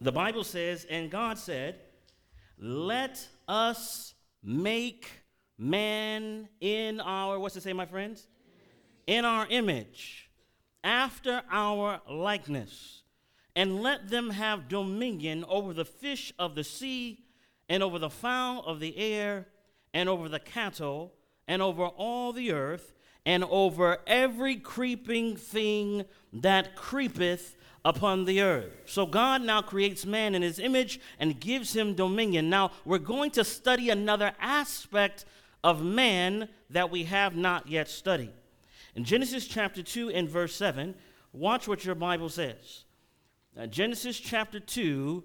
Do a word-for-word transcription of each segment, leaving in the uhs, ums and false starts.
The Bible says, and God said, let us make man in our, what's it say, my friends? In our image, after our likeness, and let them have dominion over the fish of the sea, and over the fowl of the air, and over the cattle, and over all the earth, and over every creeping thing that creepeth upon the earth. So God now creates man in his image and gives him dominion. Now, we're going to study another aspect of man that we have not yet studied. In Genesis chapter two and verse seven, watch what your Bible says. Now, Genesis chapter two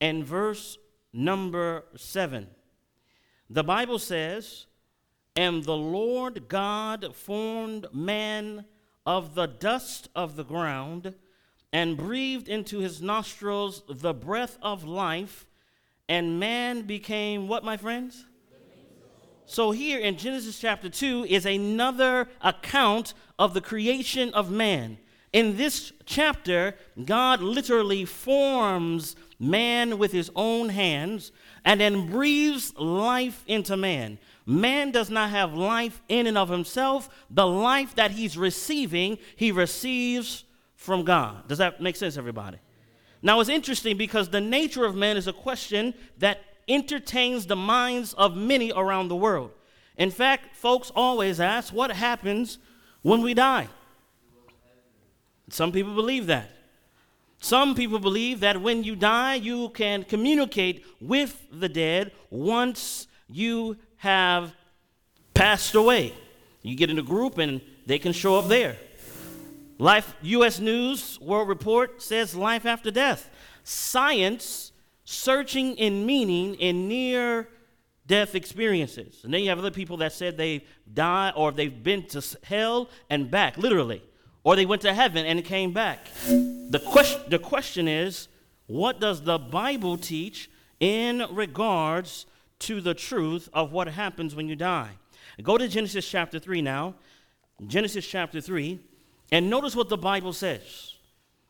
and verse number seven. The Bible says, and the Lord God formed man of the dust of the ground, and breathed into his nostrils the breath of life, and man became what, my friends? So here in Genesis chapter two is another account of the creation of man. In this chapter, God literally forms man with his own hands and then breathes life into man. Man does not have life in and of himself. The life that he's receiving, he receives from God. Does that make sense, everybody? Now, it's interesting because the nature of man is a question that entertains the minds of many around the world. In fact, folks always ask, what happens when we die? Some people believe that. Some people believe that when you die, you can communicate with the dead once you have passed away. You get in a group and they can show up there. Life, U S News World Report says life after death. Science searching in meaning in near-death experiences. And then you have other people that said they died or they've been to hell and back, literally. Or they went to heaven and came back. The question, the question is, what does the Bible teach in regards to the truth of what happens when you die? Go to Genesis chapter three now. Genesis chapter three. And notice what the Bible says.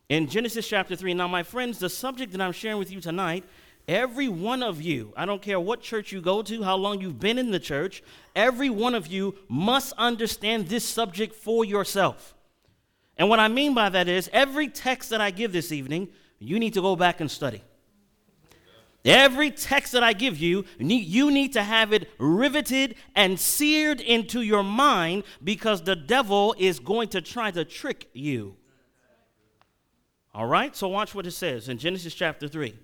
In Genesis chapter three. Now, my friends, the subject that I'm sharing with you tonight, every one of you, I don't care what church you go to, how long you've been in the church, every one of you must understand this subject for yourself. And what I mean by that is every text that I give this evening, you need to go back and study. Every text that I give you, you need to have it riveted and seared into your mind because the devil is going to try to trick you. All right, so watch what it says in Genesis chapter three.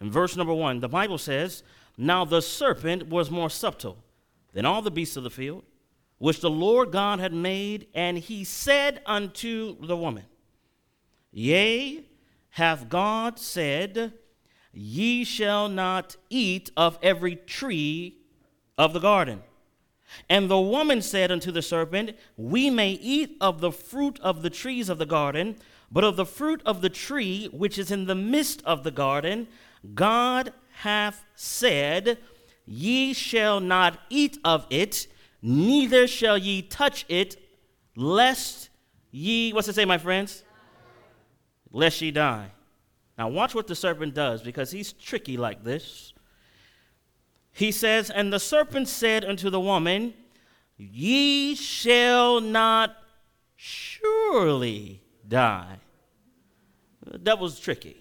In verse number one, the Bible says, now the serpent was more subtle than all the beasts of the field, which the Lord God had made, and he said unto the woman, yea, hath God said, ye shall not eat of every tree of the garden. And the woman said unto the serpent, we may eat of the fruit of the trees of the garden, but of the fruit of the tree which is in the midst of the garden, God hath said, ye shall not eat of it, neither shall ye touch it, lest ye, what's it say, my friends? Die. Lest ye die. Now watch what the serpent does, because he's tricky like this. He says, and the serpent said unto the woman, ye shall not surely die. That was tricky.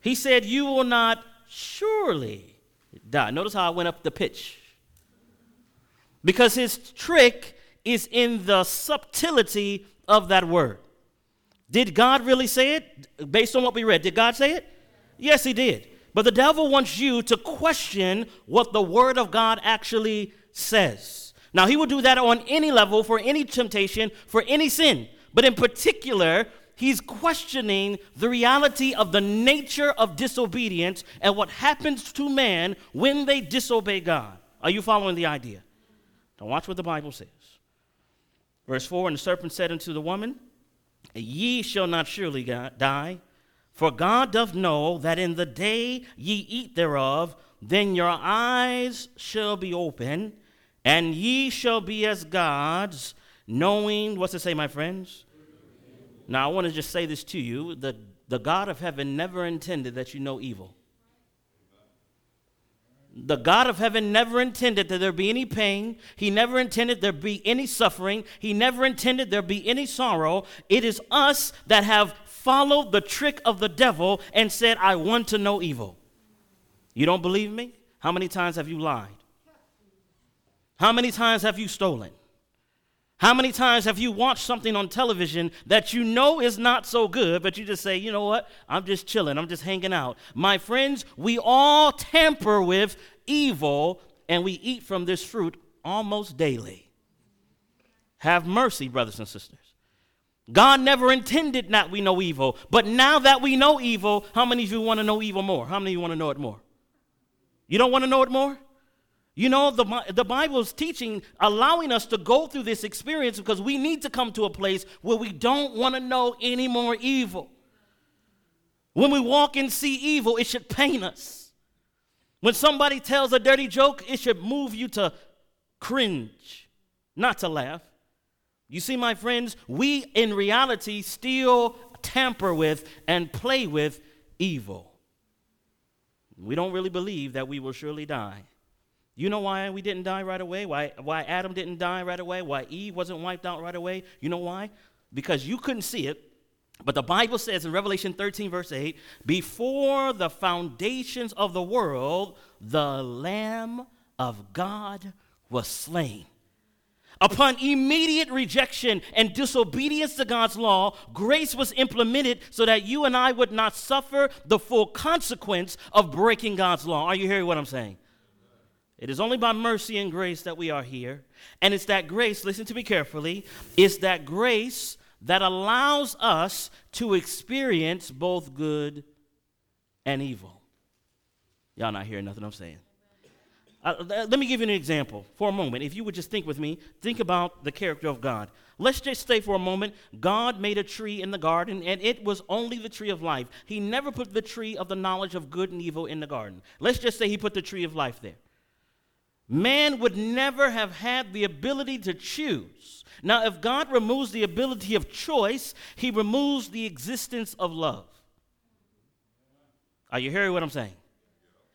He said, you will not surely die. Notice how I went up the pitch. Because his trick is in the subtlety of that word. Did God really say it? Based on what we read, did God say it? Yes, he did. But the devil wants you to question what the word of God actually says. Now, he will do that on any level, for any temptation, for any sin. But in particular, he's questioning the reality of the nature of disobedience and what happens to man when they disobey God. Are you following the idea? Now watch what the Bible says. Verse four, and the serpent said unto the woman, ye shall not surely die, for God doth know that in the day ye eat thereof, then your eyes shall be open, and ye shall be as gods, knowing, what's it say, my friends? Now I want to just say this to you. The, The God of heaven never intended that you know evil. The God of heaven never intended that there be any pain. He never intended there be any suffering. He never intended there be any sorrow. It is us that have followed the trick of the devil and said, I want to know evil. You don't believe me? How many times have you lied? How many times have you stolen? How many times have you watched something on television that you know is not so good, but you just say, you know what, I'm just chilling, I'm just hanging out. My friends, we all tamper with evil, and we eat from this fruit almost daily. Have mercy, brothers and sisters. God never intended that we know evil, but now that we know evil, how many of you want to know evil more? How many of you want to know it more? You don't want to know it more? You know, the, the Bible's teaching, allowing us to go through this experience because we need to come to a place where we don't want to know any more evil. When we walk and see evil, it should pain us. When somebody tells a dirty joke, it should move you to cringe, not to laugh. You see, my friends, we in reality still tamper with and play with evil. We don't really believe that we will surely die. You know why we didn't die right away? Why, why Adam didn't die right away? Why Eve wasn't wiped out right away? You know why? Because you couldn't see it, but the Bible says in Revelation thirteen, verse eight, before the foundations of the world, the Lamb of God was slain. Upon immediate rejection and disobedience to God's law, grace was implemented so that you and I would not suffer the full consequence of breaking God's law. Are you hearing what I'm saying? It is only by mercy and grace that we are here. And it's that grace, listen to me carefully, it's that grace that allows us to experience both good and evil. Y'all not hearing nothing I'm saying. Uh, let me give you an example for a moment. If you would just think with me, think about the character of God. Let's just stay for a moment. God made a tree in the garden, and it was only the tree of life. He never put the tree of the knowledge of good and evil in the garden. Let's just say he put the tree of life there. Man would never have had the ability to choose. Now, if God removes the ability of choice, he removes the existence of love. Are you hearing what I'm saying?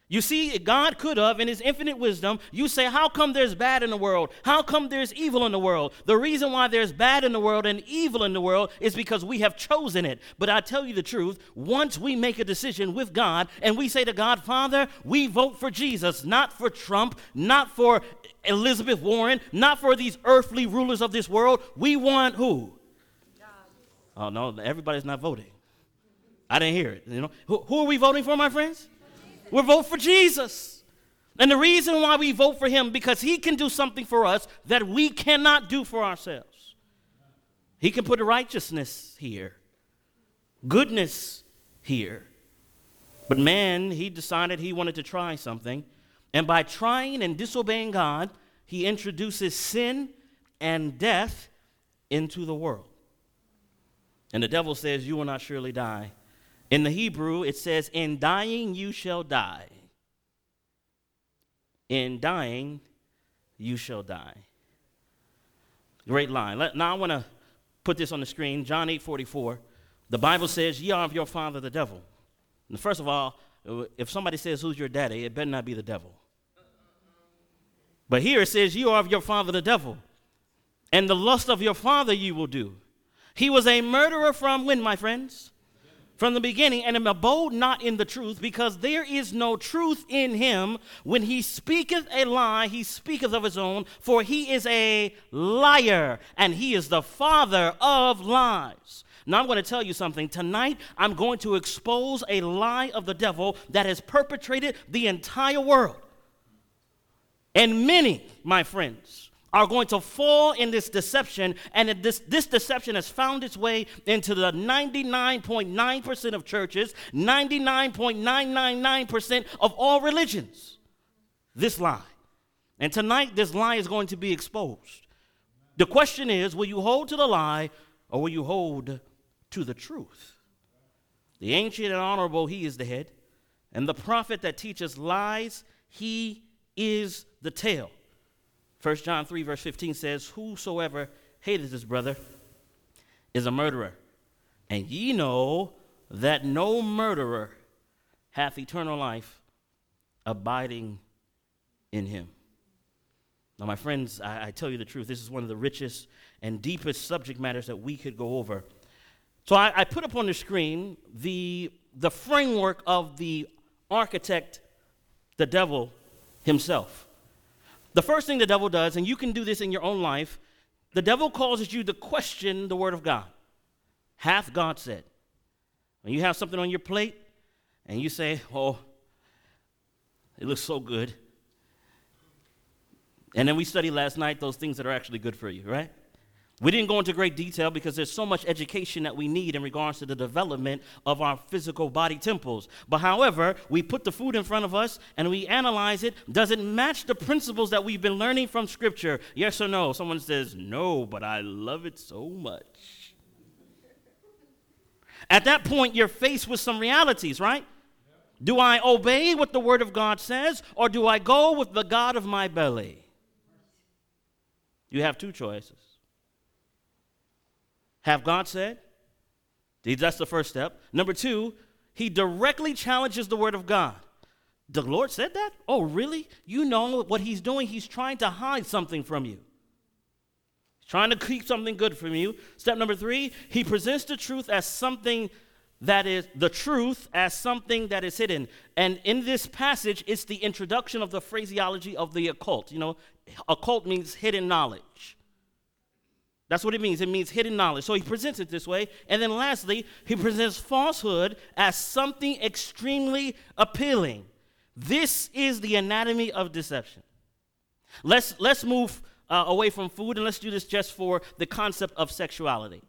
You see, God could have, in his infinite wisdom, you say, how come there's bad in the world? How come there's evil in the world? The reason why there's bad in the world and evil in the world is because we have chosen it. But I tell you the truth, once we make a decision with God and we say to God, Father, we vote for Jesus, not for Trump, not for Elizabeth Warren, not for these earthly rulers of this world. We want who? God. Oh, no, everybody's not voting. I didn't hear it. You know, who, who are we voting for, my friends? We vote for Jesus. And the reason why we vote for him, because he can do something for us that we cannot do for ourselves. He can put righteousness here, goodness here. But man, he decided he wanted to try something. And by trying and disobeying God, he introduces sin and death into the world. And the devil says, you will not surely die. In the Hebrew, it says, in dying you shall die. In dying you shall die. Great line. Let, now I want to put this on the screen. John eight forty-four. The Bible says, ye are of your father the devil. And first of all, if somebody says, who's your daddy, it better not be the devil. But here it says, you are of your father the devil, and the lust of your father you will do. He was a murderer from when, my friends? From the beginning, and am abode not in the truth, because there is no truth in him. When he speaketh a lie, he speaketh of his own, for he is a liar, and he is the father of lies. Now, I'm going to tell you something. Tonight, I'm going to expose a lie of the devil that has perpetrated the entire world. And many, my friends, are going to fall in this deception, and this, this deception has found its way into the ninety-nine point nine percent of churches, ninety-nine point nine nine nine percent of all religions, this lie. And tonight, this lie is going to be exposed. The question is, will you hold to the lie, or will you hold to the truth? The ancient and honorable, he is the head, and the prophet that teaches lies, he is the tail. First John three, verse fifteen says, whosoever hateth his brother is a murderer. And ye know that no murderer hath eternal life abiding in him. Now, my friends, I, I tell you the truth, this is one of the richest and deepest subject matters that we could go over. So I, I put up on the screen the, the framework of the architect, the devil himself. The first thing the devil does, and you can do this in your own life, the devil causes you to question the word of God. Hath God said? When you have something on your plate and you say, oh, it looks so good. And then we studied last night those things that are actually good for you, right? We didn't go into great detail because there's so much education that we need in regards to the development of our physical body temples. But however, we put the food in front of us and we analyze it. Does it match the principles that we've been learning from Scripture? Yes or no? Someone says, no, but I love it so much. At that point, you're faced with some realities, right? Do I obey what the Word of God says, or do I go with the God of my belly? You have two choices. Have God said? That's the first step. Number two, he directly challenges the word of God. The Lord said that? Oh, really? You know what he's doing? He's trying to hide something from you. He's trying to keep something good from you. Step number three, he presents the truth as something that is, the truth as something that is hidden. And in this passage, it's the introduction of the phraseology of the occult. You know, occult means hidden knowledge. That's what it means. It means hidden knowledge. So he presents it this way. And then lastly, he presents falsehood as something extremely appealing. This is the anatomy of deception. Let's, let's move uh, away from food, and let's do this just for the concept of sexuality.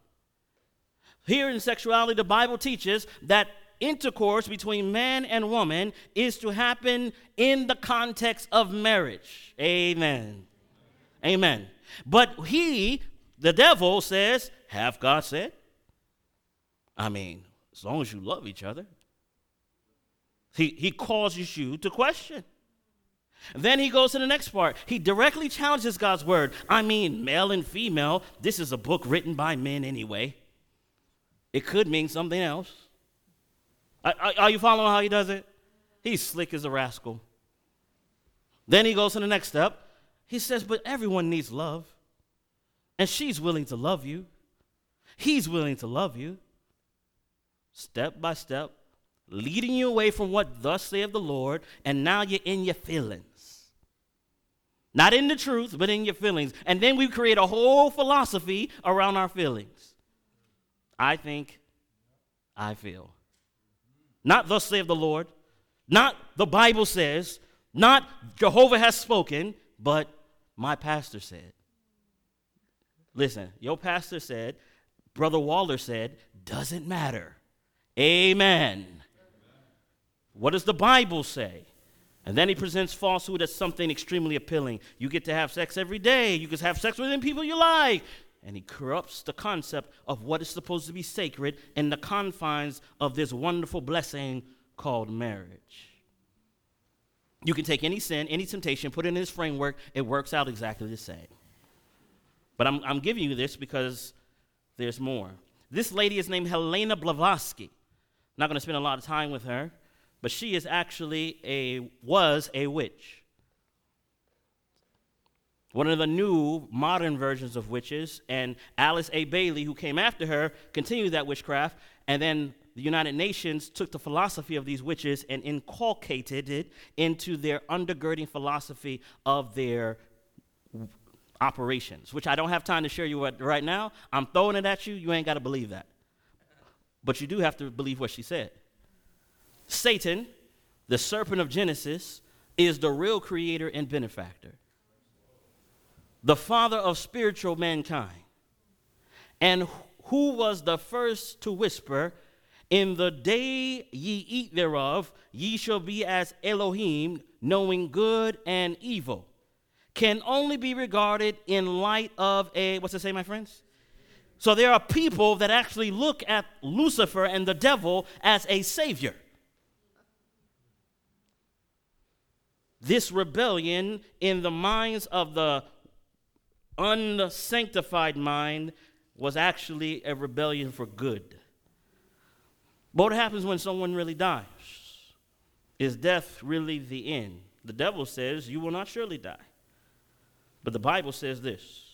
Here in sexuality, the Bible teaches that intercourse between man and woman is to happen in the context of marriage. Amen. Amen. But he... the devil says, have God said? I mean, as long as you love each other. He, he causes you to question. And then he goes to the next part. He directly challenges God's word. I mean, male and female, this is a book written by men anyway. It could mean something else. Are, are, are you following how he does it? He's slick as a rascal. Then he goes to the next step. He says, but everyone needs love. And she's willing to love you. He's willing to love you. Step by step, leading you away from what thus saith the Lord, and now you're in your feelings. Not in the truth, but in your feelings. And then we create a whole philosophy around our feelings. I think, I feel. Not thus saith the Lord, not the Bible says, not Jehovah has spoken, but my pastor said. Listen, your pastor said, Brother Waller said, doesn't matter. Amen. Amen. What does the Bible say? And then he presents falsehood as something extremely appealing. You get to have sex every day. You can have sex with any people you like. And he corrupts the concept of what is supposed to be sacred in the confines of this wonderful blessing called marriage. You can take any sin, any temptation, put it in his framework. It works out exactly the same. But I'm, I'm giving you this because there's more. This lady is named Helena Blavatsky. I'm not going to spend a lot of time with her, but she is actually a, was a witch. One of the new modern versions of witches, and Alice A. Bailey, who came after her, continued that witchcraft, and then the United Nations took the philosophy of these witches and inculcated it into their undergirding philosophy of their operations, which I don't have time to share you what, right now. I'm throwing it at you. You ain't got to believe that. But you do have to believe what she said. Satan, the serpent of Genesis, is the real creator and benefactor, the father of spiritual mankind, and who was the first to whisper, in the day ye eat thereof, ye shall be as Elohim, knowing good and evil. Can only be regarded in light of a, what's it say, my friends? So there are people that actually look at Lucifer and the devil as a savior. This rebellion in the minds of the unsanctified mind was actually a rebellion for good. But what happens when someone really dies? Is death really the end? The devil says, you will not surely die. But the Bible says this.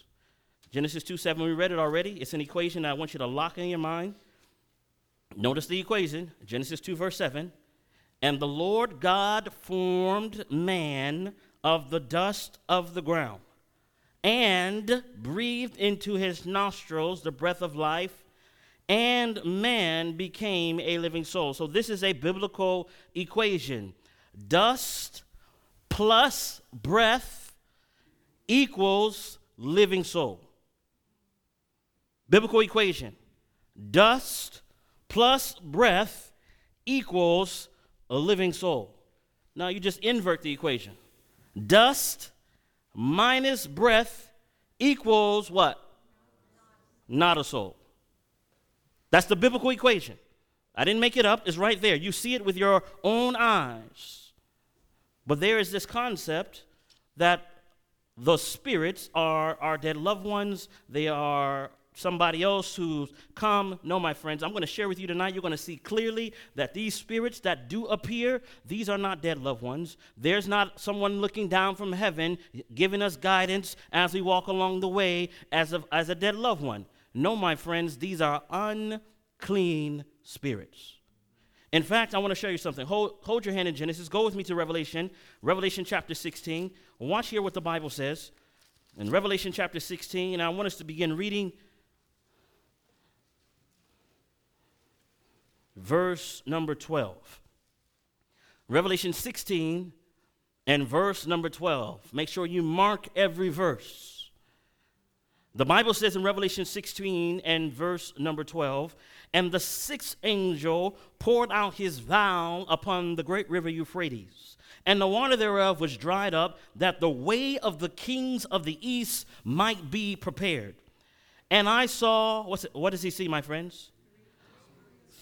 Genesis two seven, we read it already. It's an equation that I want you to lock in your mind. Notice the equation, Genesis two, verse seven. And the Lord God formed man of the dust of the ground and breathed into his nostrils the breath of life, and man became a living soul. So this is a biblical equation. Dust plus breath equals living soul. Biblical equation. Dust plus breath equals a living soul. Now you just invert the equation. Dust minus breath equals what? Not a soul. That's the biblical equation. I didn't make it up. It's right there. You see it with your own eyes. But there is this concept that the spirits are our dead loved ones. They are somebody else who's come. No, my friends, I'm going to share with you tonight. You're going to see clearly that these spirits that do appear, these are not dead loved ones. There's not someone looking down from heaven, giving us guidance as we walk along the way as a, as a dead loved one. No, my friends, these are unclean spirits. In fact, I want to show you something. Hold, hold your hand in Genesis. Go with me to Revelation, Revelation chapter sixteen. Watch here what the Bible says. In Revelation chapter sixteen, and I want us to begin reading verse number twelve. Revelation sixteen and verse number twelve. Make sure you mark every verse. The Bible says in Revelation sixteen and verse number twelve, and the sixth angel poured out his vial upon the great river Euphrates, and the water thereof was dried up, that the way of the kings of the east might be prepared. And I saw, what's it, what does he see, my friends?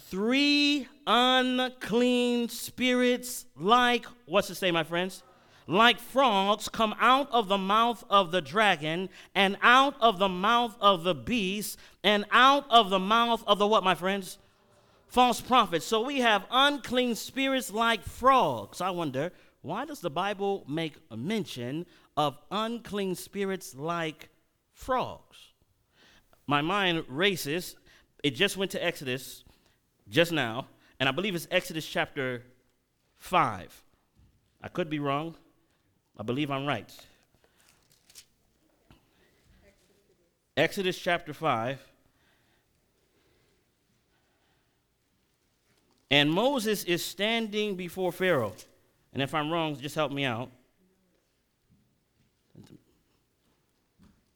Three unclean spirits like, what's it say, my friends? Like frogs come out of the mouth of the dragon, and out of the mouth of the beast, and out of the mouth of the what, my friends? False prophets. So we have unclean spirits like frogs. I wonder, why does the Bible make a mention of unclean spirits like frogs? My mind races. It just went to Exodus just now, and I believe it's Exodus chapter five. I could be wrong. I believe I'm right. Exodus chapter five. And Moses is standing before Pharaoh. And if I'm wrong, just help me out.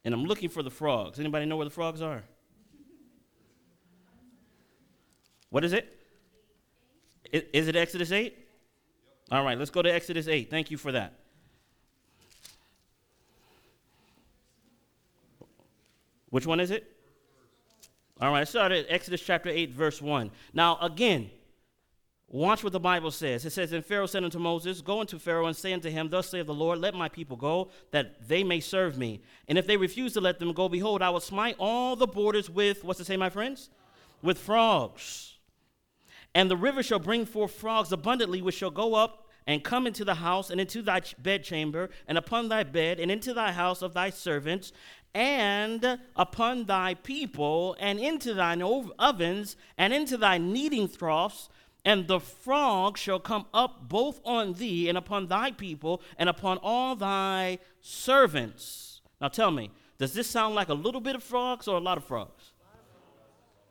And I'm looking for the frogs. Anybody know where the frogs are? What is it? Is it Exodus eight? Yep. All right, let's go to Exodus eight. Thank you for that. Which one is it? All right, I started at Exodus chapter eight, verse one. Now, again, watch what the Bible says. It says, and Pharaoh said unto Moses, go unto Pharaoh and say unto him, thus saith the Lord, let my people go, that they may serve me. And if they refuse to let them go, behold, I will smite all the borders with, what's it say, my friends? With frogs. And the river shall bring forth frogs abundantly, which shall go up and come into the house and into thy bedchamber and upon thy bed and into thy house of thy servants and upon thy people and into thine ovens and into thy kneading troughs. And the frogs shall come up both on thee and upon thy people and upon all thy servants. Now tell me, does this sound like a little bit of frogs or a lot of frogs?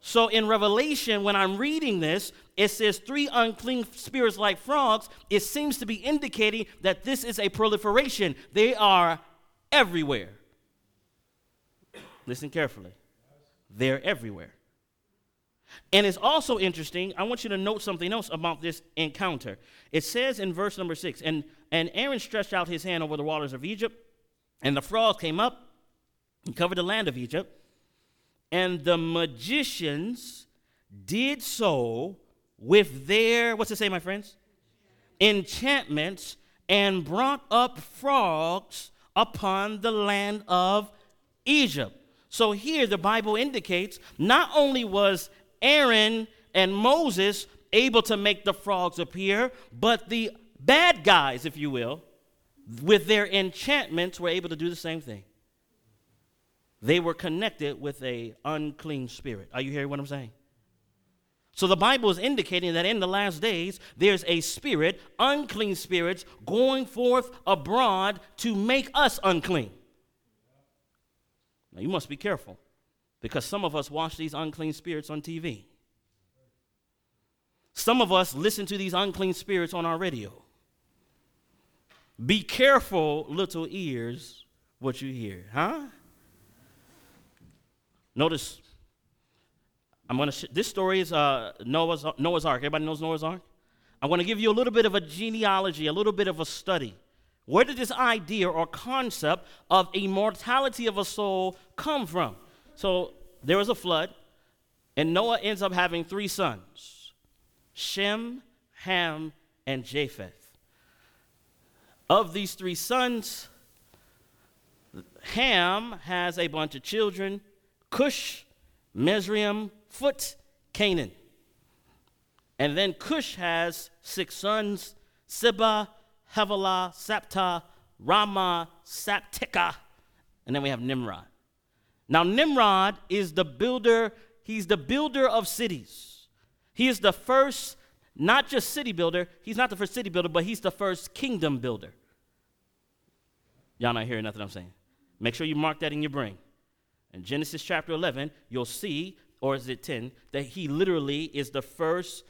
So in Revelation, when I'm reading this, it says three unclean spirits like frogs. It seems to be indicating that this is a proliferation. They are everywhere. Listen carefully. They're everywhere. And it's also interesting, I want you to note something else about this encounter. It says in verse number six, and, and Aaron stretched out his hand over the waters of Egypt, and the frogs came up and covered the land of Egypt. And the magicians did so with their, what's it say, my friends? Enchantments, and brought up frogs upon the land of Egypt. So here the Bible indicates not only was Aaron and Moses able to make the frogs appear, but the bad guys, if you will, with their enchantments were able to do the same thing. They were connected with an unclean spirit. Are you hearing what I'm saying? So the Bible is indicating that in the last days, there's a spirit, unclean spirits, going forth abroad to make us unclean. Now, you must be careful, because some of us watch these unclean spirits on T V. Some of us listen to these unclean spirits on our radio. Be careful, little ears, what you hear, huh? Notice, I'm going to. Sh- this story is uh, Noah's Noah's Ark. Everybody knows Noah's Ark? I'm going to give you a little bit of a genealogy, a little bit of a study. Where did this idea or concept of immortality of a soul come from? So there was a flood, and Noah ends up having three sons, Shem, Ham, and Japheth. Of these three sons, Ham has a bunch of children, Cush, Mizraim, Foot, Canaan. And then Cush has six sons, Siba, Havilah, Saptah, Ramah, Saptekah, and then we have Nimrod. Now Nimrod is the builder, he's the builder of cities. He is the first, not just city builder, he's not the first city builder, but he's the first kingdom builder. Y'all not hearing nothing I'm saying. Make sure you mark that in your brain. In Genesis chapter eleven, you'll see, or is it ten, that he literally is the first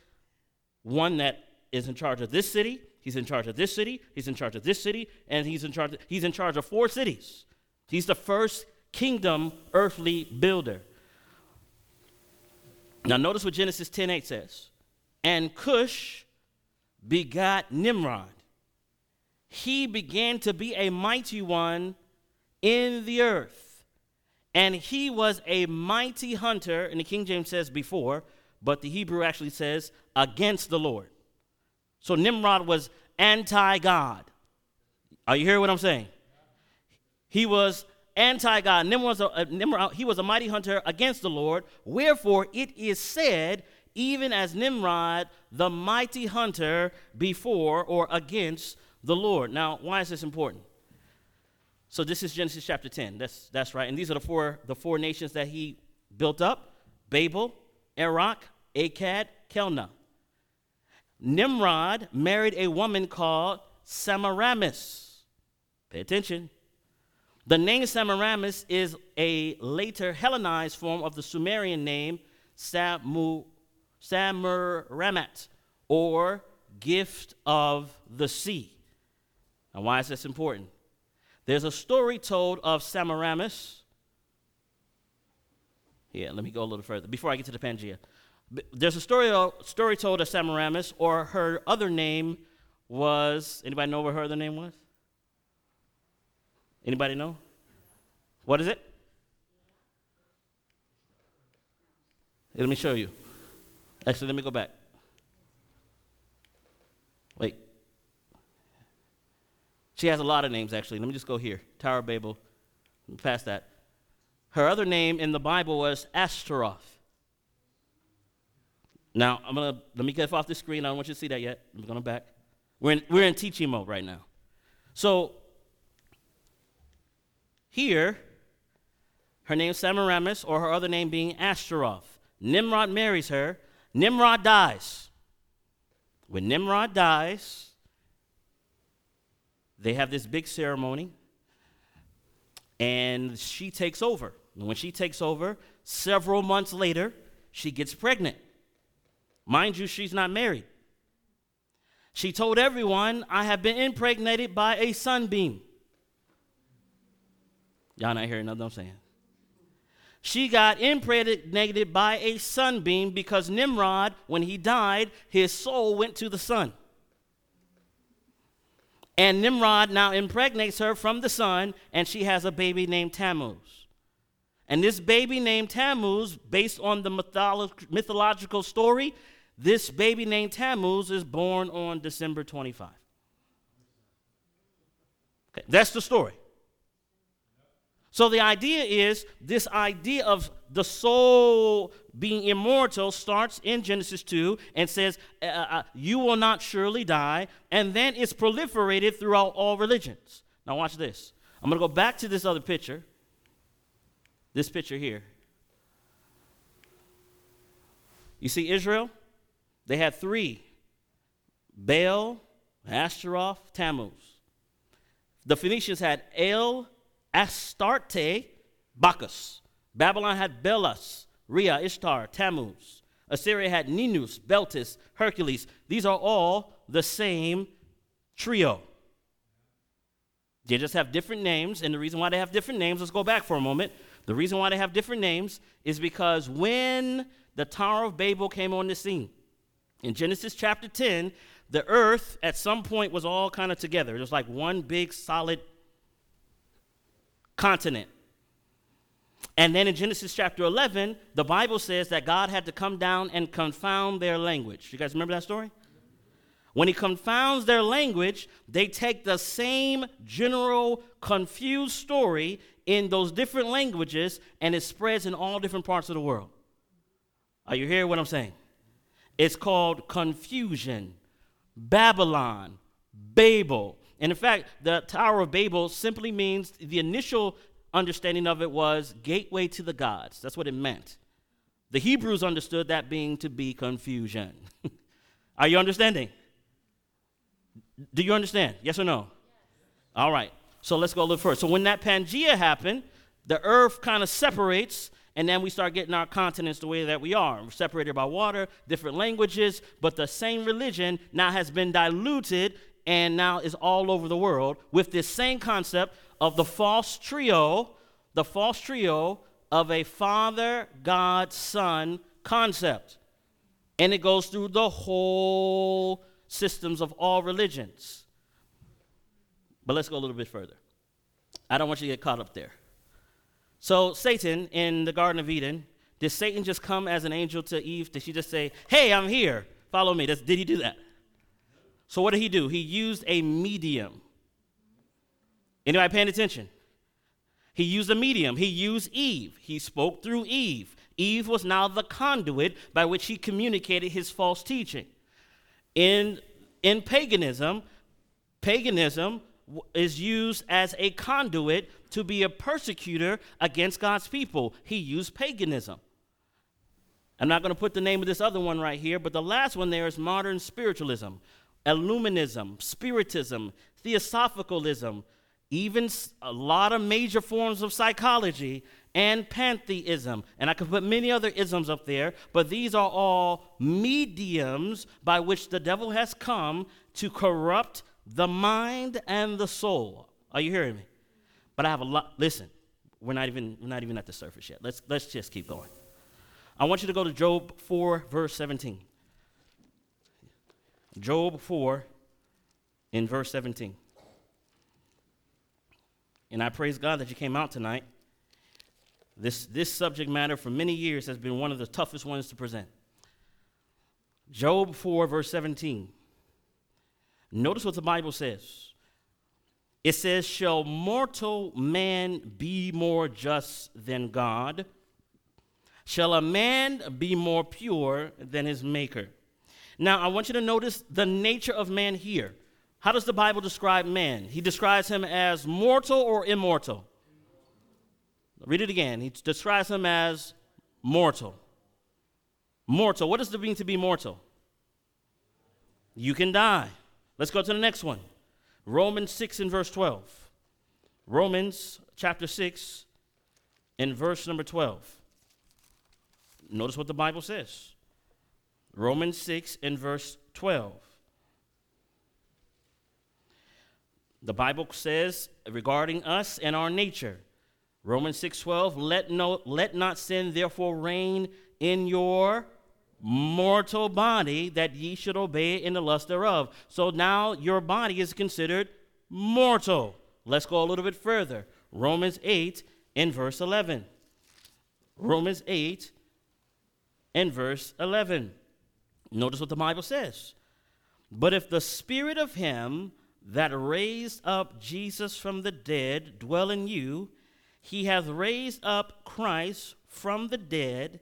one that is in charge of this city, he's in charge of this city, he's in charge of this city, and he's in charge of, he's in charge of four cities. He's the first kingdom earthly builder. Now notice what Genesis ten eight says. And Cush begot Nimrod. He began to be a mighty one in the earth. And he was a mighty hunter, and the King James says before, but the Hebrew actually says against the Lord. So Nimrod was anti-God. Are you hearing what I'm saying? He was anti-God. Nimrod, was a, Nimrod, he was a mighty hunter against the Lord. Wherefore it is said, even as Nimrod, the mighty hunter before or against the Lord. Now, why is this important? So this is Genesis chapter ten. That's that's right. And these are the four the four nations that he built up: Babel, Erech, Akkad, Kelna. Nimrod married a woman called Semiramis. Pay attention. The name Semiramis is a later Hellenized form of the Sumerian name Samu, Sammuramat, or gift of the sea. Now, why is this important? There's a story told of Semiramis. Yeah, let me go a little further before I get to the Pangea. There's a story story told of Semiramis, or her other name was, anybody know what her other name was? Anybody know? What is it? Let me show you. Actually, let me go back. Wait. She has a lot of names, actually. Let me just go here. Tower of Babel. Past that. Her other name in the Bible was Ashtaroth. Now, I'm going to, let me get off the screen. I don't want you to see that yet. I'm going back. We're in, we're in teaching mode right now. So, here, her name is Semiramis, or her other name being Ashtaroth. Nimrod marries her. Nimrod dies. When Nimrod dies, they have this big ceremony, and she takes over. And when she takes over, several months later, she gets pregnant. Mind you, she's not married. She told everyone, I have been impregnated by a sunbeam. Y'all not hearing nothing I'm saying. She got impregnated by a sunbeam because Nimrod, when he died, his soul went to the sun. And Nimrod now impregnates her from the sun, and she has a baby named Tammuz. And this baby named Tammuz, based on the mytholo- mythological story, this baby named Tammuz is born on December twenty-fifth. Okay, that's the story. So the idea is, this idea of the soul being immortal starts in Genesis two and says, uh, uh, you will not surely die, and then it's proliferated throughout all religions. Now watch this. I'm going to go back to this other picture, this picture here. You see Israel? They had three: Baal, Ashtaroth, Tammuz. The Phoenicians had El, Astarte, Bacchus. Babylon had Belus, Rhea, Ishtar, Tammuz. Assyria had Ninus, Beltis, Hercules. These are all the same trio. They just have different names, and the reason why they have different names, let's go back for a moment. The reason why they have different names is because when the Tower of Babel came on the scene, in Genesis chapter ten, the earth at some point was all kind of together. It was like one big solid continent. And then in Genesis chapter eleven, the Bible says that God had to come down and confound their language. You guys remember that story? When he confounds their language, they take the same general confused story in those different languages, and it spreads in all different parts of the world. Are you hearing what I'm saying? It's called confusion, Babylon, Babel. And in fact, the Tower of Babel simply means, the initial understanding of it was gateway to the gods. That's what it meant. The Hebrews understood that being to be confusion. Are you understanding? Do you understand? Yes or no? All right. So let's go a little further. So when that Pangea happened, the earth kind of separates, and then we start getting our continents the way that we are. We're separated by water, different languages, but the same religion now has been diluted and now is all over the world with this same concept of the false trio, the false trio of a Father, God, Son concept. And it goes through the whole systems of all religions. But let's go a little bit further. I don't want you to get caught up there. So Satan in the Garden of Eden, did Satan just come as an angel to Eve? Did she just say, hey, I'm here, follow me? That's, did he do that? So what did he do? He used a medium. Anybody paying attention? He used a medium. He used Eve. He spoke through Eve. Eve was now the conduit by which he communicated his false teaching. In, in paganism, paganism is used as a conduit to be a persecutor against God's people. He used paganism. I'm not going to put the name of this other one right here, but the last one there is modern spiritualism, Illuminism, Spiritism, Theosophicalism, even a lot of major forms of psychology, and pantheism. And I could put many other isms up there, but these are all mediums by which the devil has come to corrupt the mind and the soul. Are you hearing me? But I have a lot. Listen, we're not even we're not even at the surface yet. Let's let's just keep going. I want you to go to Job four, verse seventeen. Job four, in verse seventeen. And I praise God that you came out tonight. This, this subject matter for many years has been one of the toughest ones to present. Job four, verse seventeen. Notice what the Bible says. It says, shall mortal man be more just than God? Shall a man be more pure than his maker? Now, I want you to notice the nature of man here. How does the Bible describe man? He describes him as mortal or immortal? Read it again. He describes him as mortal. Mortal. What does it mean to be mortal? You can die. Let's go to the next one. Romans six and verse twelve. Romans chapter six and verse number twelve. Notice what the Bible says. Romans six and verse twelve. The Bible says regarding us and our nature, Romans six twelve, let, no, let not sin therefore reign in your mortal body, that ye should obey it in the lust thereof. So now your body is considered mortal. Let's go a little bit further. Romans eight and verse eleven. Romans eight and verse eleven. Notice what the Bible says. But if the spirit of him that raised up Jesus from the dead dwell in you, He hath raised up Christ from the dead.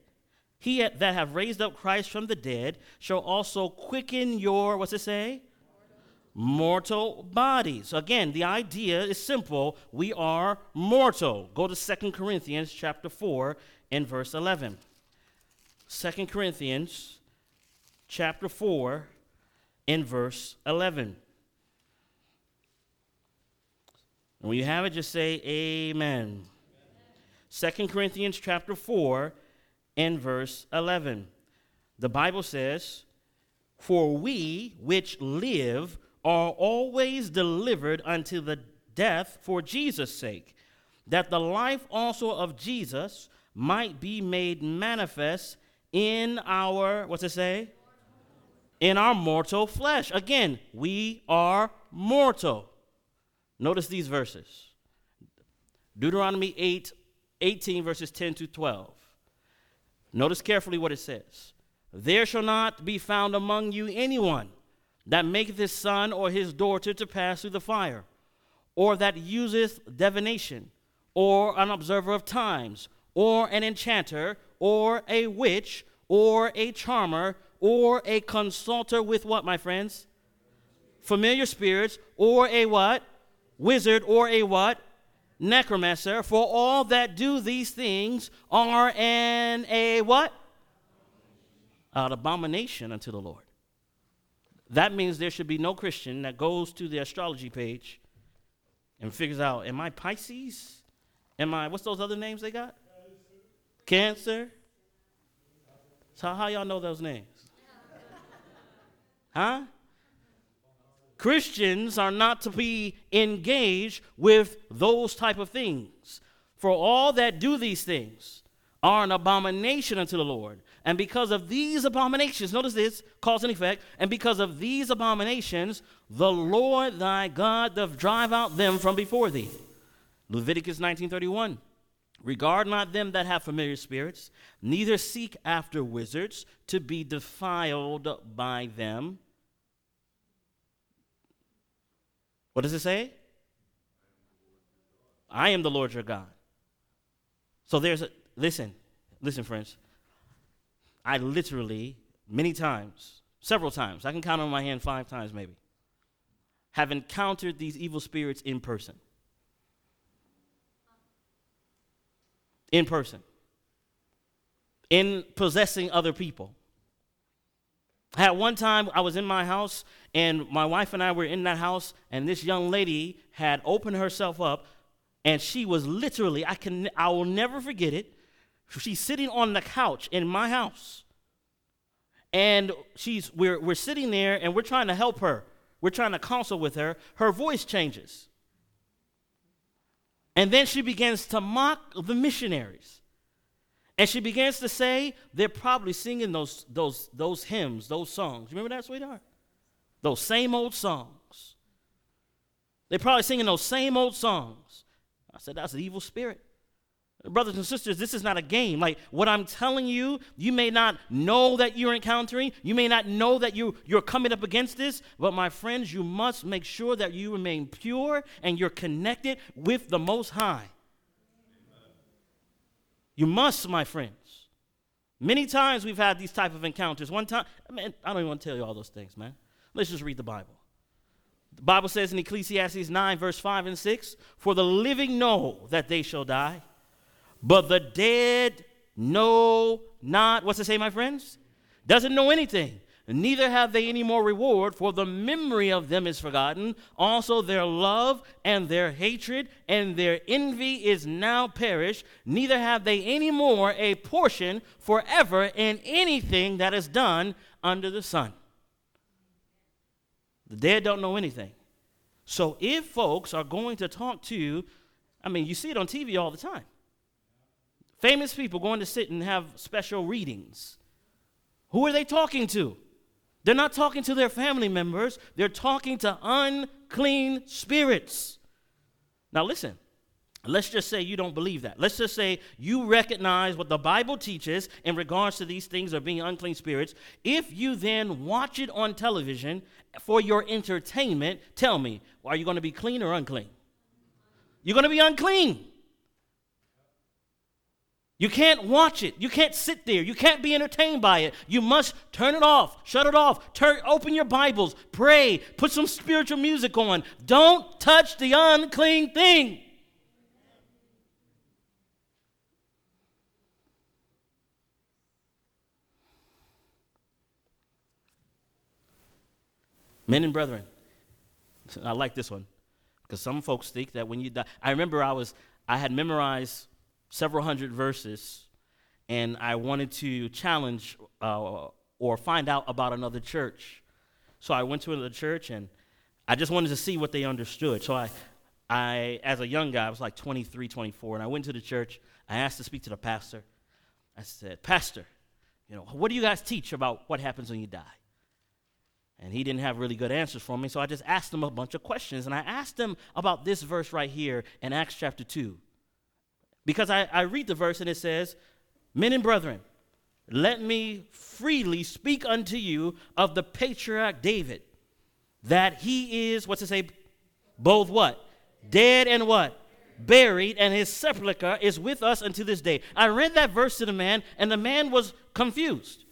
He that have raised up Christ from the dead shall also quicken your, what's it say? Mortal bodies. Again, the idea is simple. We are mortal. Go to Second Corinthians chapter four and verse eleven. Second Corinthians chapter four and verse eleven. And when you have it, just say amen. amen. Second Corinthians chapter four and verse eleven. The Bible says, "For we which live are always delivered unto the death for Jesus' sake, that the life also of Jesus might be made manifest in our," what's it say? "In our mortal flesh." Again, we are mortal. Notice these verses. Deuteronomy eight, eighteen, verses ten to twelve. Notice carefully what it says. "There shall not be found among you anyone that maketh his son or his daughter to pass through the fire, or that useth divination, or an observer of times, or an enchanter, or a witch, or a charmer, or a consulter with" what, my friends? "Familiar spirits, or a" what? "Wizard, or a" what? "Necromancer. For all that do these things are an" a what? "An abomination unto the Lord." That means there should be no Christian that goes to the astrology page and figures out, am I Pisces? Am I, what's those other names they got? Cancer? So how y'all know those names? Huh? Christians are not to be engaged with those type of things. "For all that do these things are an abomination unto the Lord. And because of these abominations," notice this, cause and effect, "and because of these abominations, the Lord thy God doth drive out them from before thee." Leviticus nineteen thirty-one. "Regard not them that have familiar spirits, neither seek after wizards to be defiled by them." What does it say? "I am the Lord your God." So there's a, listen, listen, friends. I literally, many times, several times, I can count on my hand five times maybe, have encountered these evil spirits in person. In person. In possessing other people. At one time, I was in my house, and my wife and I were in that house, and this young lady had opened herself up, and she was literally, I can, I will never forget it, she's sitting on the couch in my house, and she's we're we're sitting there, and we're trying to help her. We're trying to counsel with her. Her voice changes, and then she begins to mock the missionaries, and she begins to say they're probably singing those those those hymns, those songs. You remember that, sweetheart? Those same old songs. They're probably singing those same old songs. I said, that's an evil spirit. Brothers and sisters, this is not a game. Like, what I'm telling you, you may not know that you're encountering. You may not know that you, you're coming up against this. But, my friends, you must make sure that you remain pure and you're connected with the Most High. Amen. You must, my friends. Many times we've had these type of encounters. One time, man, I don't even want to tell you all those things, man. Let's just read the Bible. The Bible says in Ecclesiastes nine, verse five and six, "For the living know that they shall die. But the dead know not," what's it say, my friends? "Doesn't know anything, neither have they any more reward, for the memory of them is forgotten. Also their love and their hatred and their envy is now perished, neither have they any more a portion forever in anything that is done under the sun." The dead don't know anything. So if folks are going to talk to you, I mean, you see it on T V all the time. Famous people going to sit and have special readings. Who are they talking to? They're not talking to their family members. They're talking to unclean spirits. Now listen, let's just say you don't believe that. Let's just say you recognize what the Bible teaches in regards to these things of being unclean spirits. If you then watch it on television for your entertainment, tell me, are you going to be clean or unclean? You're going to be unclean. You can't watch it. You can't sit there. You can't be entertained by it. You must turn it off, shut it off, turn, open your Bibles, pray, put some spiritual music on. Don't touch the unclean thing. Men and brethren, I like this one because some folks think that when you die, I remember I was, I had memorized several hundred verses and I wanted to challenge uh, or find out about another church. So I went to another church and I just wanted to see what they understood. So I, I, as a young guy, I was like twenty-three, twenty-four, and I went to the church. I asked to speak to the pastor. I said, "Pastor, you know, what do you guys teach about what happens when you die?" And he didn't have really good answers for me, so I just asked him a bunch of questions. And I asked him about this verse right here in Acts chapter two. Because I, I read the verse and it says, "Men and brethren, let me freely speak unto you of the patriarch David, that he is," what's it say? "Both what? Dead and what? Buried, and his sepulchre is with us unto this day." I read that verse to the man, and the man was confused.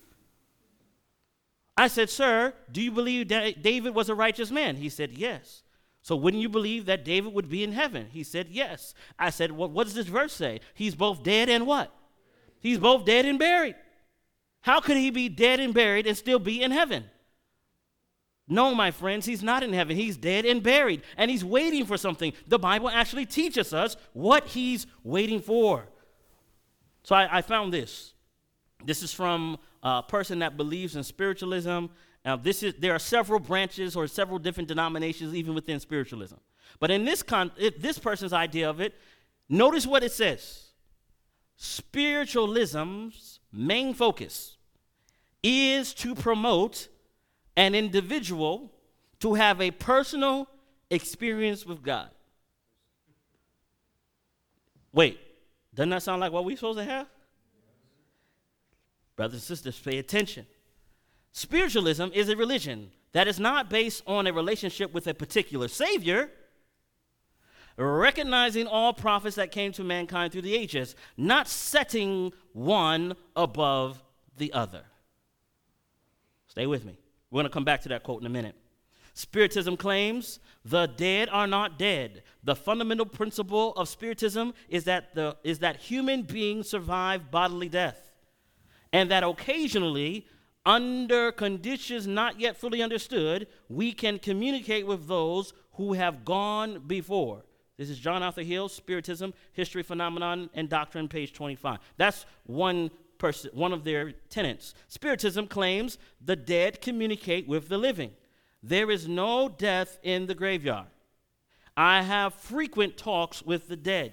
I said, "Sir, do you believe that David was a righteous man?" He said, "Yes." "So wouldn't you believe that David would be in heaven?" He said, "Yes." I said, "Well, what does this verse say? He's both dead and what? He's both dead and buried. How could he be dead and buried and still be in heaven?" "No, my friends, he's not in heaven. He's dead and buried, and he's waiting for something." The Bible actually teaches us what he's waiting for. So I, I found this. This is from a person that believes in spiritualism. Now, this is there are several branches or several different denominations even within spiritualism. But in this con, it, this person's idea of it, notice what it says. "Spiritualism's main focus is to promote an individual to have a personal experience with God." Wait, doesn't that sound like what we're supposed to have? Brothers and sisters, pay attention. Spiritualism is a religion that is not based on a relationship with a particular Savior, recognizing all prophets that came to mankind through the ages, not setting one above the other. Stay with me. We're going to come back to that quote in a minute. Spiritism claims the dead are not dead. The fundamental principle of Spiritism is that the is that human beings survive bodily death, and that occasionally, under conditions not yet fully understood, we can communicate with those who have gone before. This is John Arthur Hill, Spiritism, History, Phenomenon, and Doctrine, page twenty-five. That's one person, one of their tenets. Spiritism claims the dead communicate with the living. There is no death in the graveyard. I have frequent talks with the dead.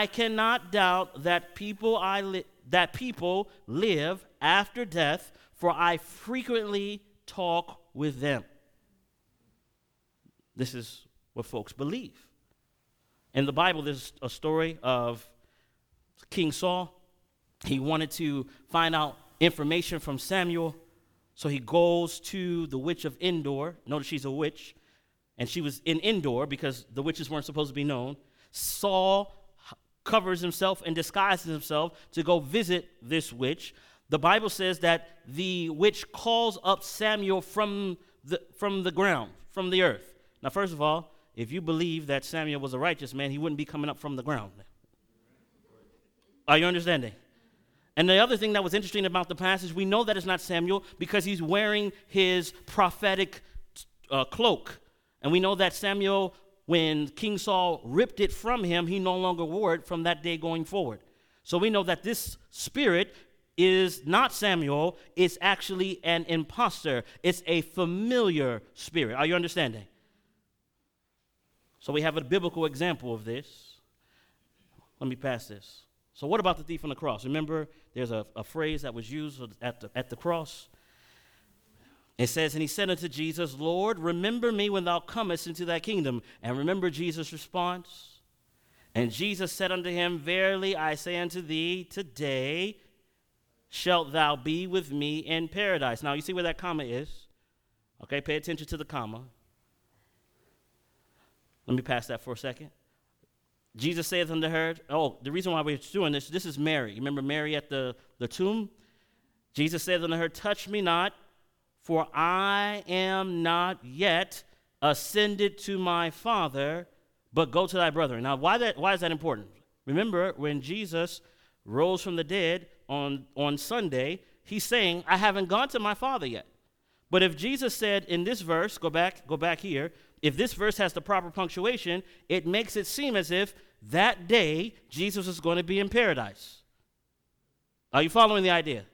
I cannot doubt that people I li- that people live after death, for I frequently talk with them. This is what folks believe. In the Bible, there's a story of King Saul. He wanted to find out information from Samuel, so he goes to the witch of Endor. Notice she's a witch, and she was in Endor because the witches weren't supposed to be known. Saul covers himself and disguises himself to go visit this witch. The Bible says that the witch calls up Samuel from the from the ground, from the earth. Now, first of all, if you believe that Samuel was a righteous man, he wouldn't be coming up from the ground. Are you understanding? And the other thing that was interesting about the passage, we know that it's not Samuel because he's wearing his prophetic uh, cloak. And we know that Samuel, when King Saul ripped it from him, he no longer wore it from that day going forward. So we know that this spirit is not Samuel. It's actually an imposter. It's a familiar spirit. Are you understanding? So we have a biblical example of this. Let me pass this. So what about the thief on the cross? Remember, there's a, a phrase that was used at the, at the cross. It says, "And he said unto Jesus, Lord, remember me when thou comest into thy kingdom." And remember Jesus' response. "And Jesus said unto him, Verily I say unto thee, today shalt thou be with me in paradise." Now you see where that comma is. Okay, pay attention to the comma. Let me pass that for a second. Jesus saith unto her, oh, the reason why we're doing this, this is Mary. Remember Mary at the, the tomb? Jesus saith unto her, touch me not, for I am not yet ascended to my Father, but go to thy brethren. Now, why that? Why is that important? Remember, when Jesus rose from the dead on, on Sunday, he's saying, I haven't gone to my Father yet. But if Jesus said in this verse, go back, go back here, if this verse has the proper punctuation, it makes it seem as if that day Jesus is going to be in paradise. Are you following the idea?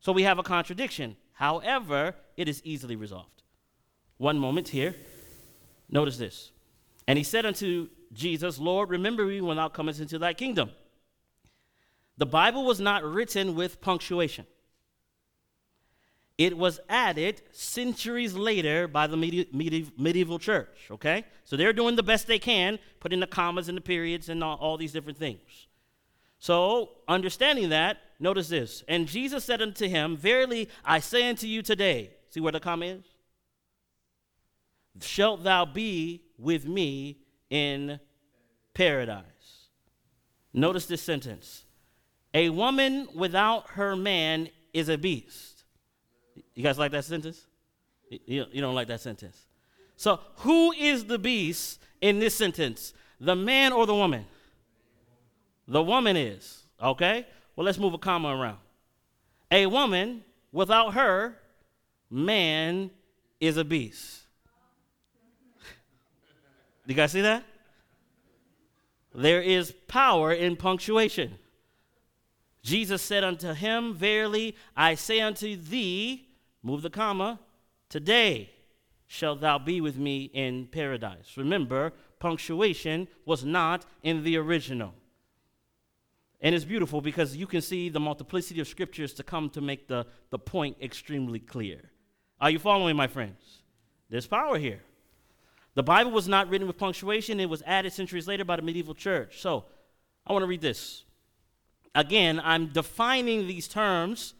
So we have a contradiction. However, it is easily resolved. One moment here. Notice this. And he said unto Jesus, Lord, remember me when thou comest into thy kingdom. The Bible was not written with punctuation. It was added centuries later by the medi- medi- medieval church, okay? So they're doing the best they can, putting the commas and the periods and all, all these different things. So understanding that, notice this. And Jesus said unto him, verily I say unto you today, see where the comma is? Shalt thou be with me in paradise. Notice this sentence. A woman without her man is a beast. You guys like that sentence? You don't like that sentence. So who is the beast in this sentence? The man or the woman? The woman is, okay? Well, let's move a comma around. A woman without her man is a beast. You guys see that? There is power in punctuation. Jesus said unto him, verily, I say unto thee, move the comma, today shalt thou be with me in paradise. Remember, punctuation was not in the original. And it's beautiful because you can see the multiplicity of scriptures to come to make the, the point extremely clear. Are you following, my friends? There's power here. The Bible was not written with punctuation. It was added centuries later by the medieval church. So I want to read this. Again, I'm defining these terms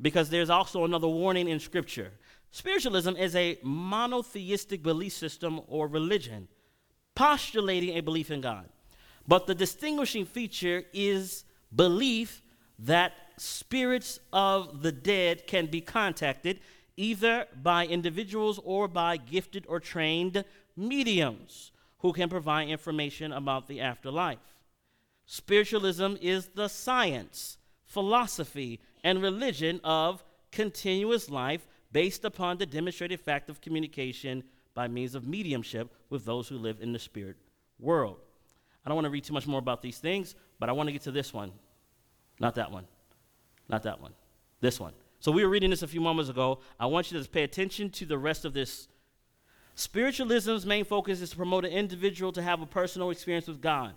because there's also another warning in Scripture. Spiritualism is a monotheistic belief system or religion, postulating a belief in God. But the distinguishing feature is belief that spirits of the dead can be contacted, either by individuals or by gifted or trained mediums who can provide information about the afterlife. Spiritualism is the science, philosophy, and religion of continuous life based upon the demonstrated fact of communication by means of mediumship with those who live in the spirit world. I don't want to read too much more about these things, but I want to get to this one. Not that one. Not that one. This one. So we were reading this a few moments ago. I want you to pay attention to the rest of this. Spiritualism's main focus is to promote an individual to have a personal experience with God.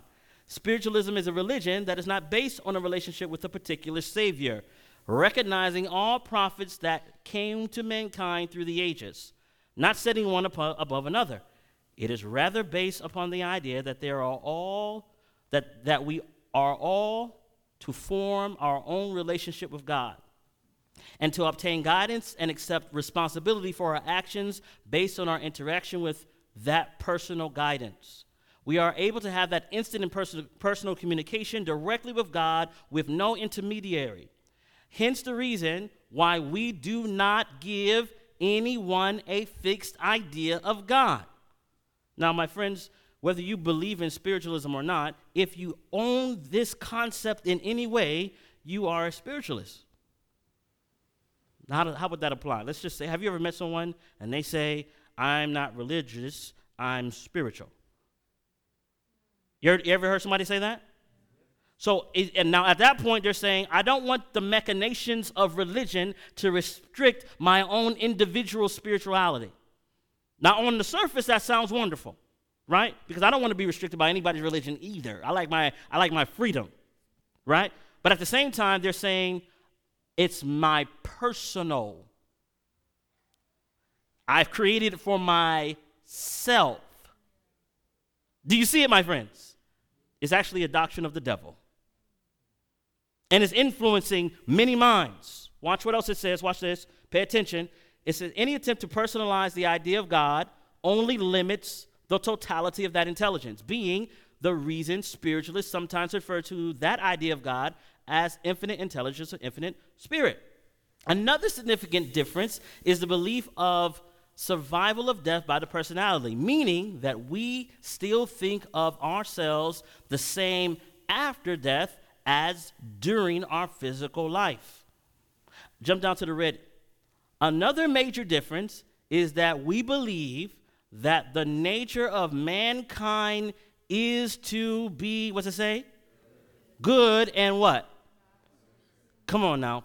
Spiritualism is a religion that is not based on a relationship with a particular Savior, recognizing all prophets that came to mankind through the ages, not setting one up- above another. It is rather based upon the idea that there are all that, that we are all to form our own relationship with God, and to obtain guidance and accept responsibility for our actions based on our interaction with that personal guidance. We are able to have that instant and personal, personal communication directly with God with no intermediary. Hence the reason why we do not give anyone a fixed idea of God. Now, my friends, whether you believe in spiritualism or not, if you own this concept in any way, you are a spiritualist. How, do, how would that apply? Let's just say, have you ever met someone and they say, I'm not religious, I'm spiritual? You, heard, you ever heard somebody say that? So, and now at that point, they're saying, I don't want the machinations of religion to restrict my own individual spirituality. Now, on the surface, that sounds wonderful, right? Because I don't want to be restricted by anybody's religion either. I like my, I like my freedom, right? But at the same time, they're saying, it's my personal. I've created it for myself. Do you see it, my friends? It's actually a doctrine of the devil. And it's influencing many minds. Watch what else it says. Watch this. Pay attention. It says, any attempt to personalize the idea of God only limits the totality of that intelligence, being the reason spiritualists sometimes refer to that idea of God as infinite intelligence or infinite spirit. Another significant difference is the belief of survival of death by the personality, meaning that we still think of ourselves the same after death as during our physical life. Jump down to the red. Another major difference is that we believe that the nature of mankind is to be, what's it say? Good and what? Come on now.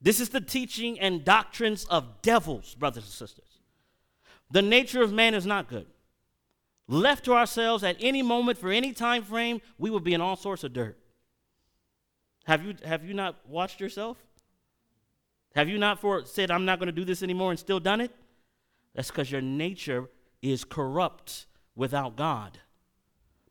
This is the teaching and doctrines of devils, brothers and sisters. The nature of man is not good. Left to ourselves at any moment for any time frame, we would be in all sorts of dirt. Have you, have you not watched yourself? Have you not for, said, I'm not going to do this anymore and still done it? That's because your nature is corrupt without God.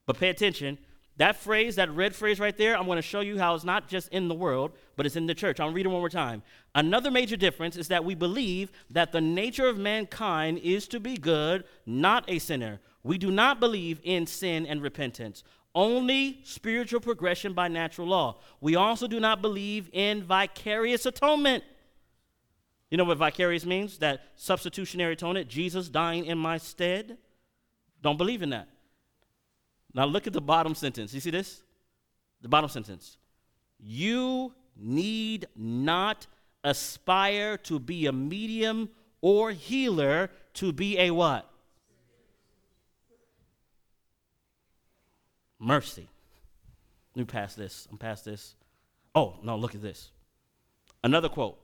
But pay attention. That phrase, that red phrase right there, I'm going to show you how it's not just in the world, but it's in the church. I'll read it one more time. Another major difference is that we believe that the nature of mankind is to be good, not a sinner. We do not believe in sin and repentance, only spiritual progression by natural law. We also do not believe in vicarious atonement. You know what vicarious means? That substitutionary atonement, Jesus dying in my stead. Don't believe in that. Now look at the bottom sentence. You see this? The bottom sentence. You need not aspire to be a medium or healer to be a what? Mercy. Let me pass this. I'm past this. Oh, no, look at this. Another quote.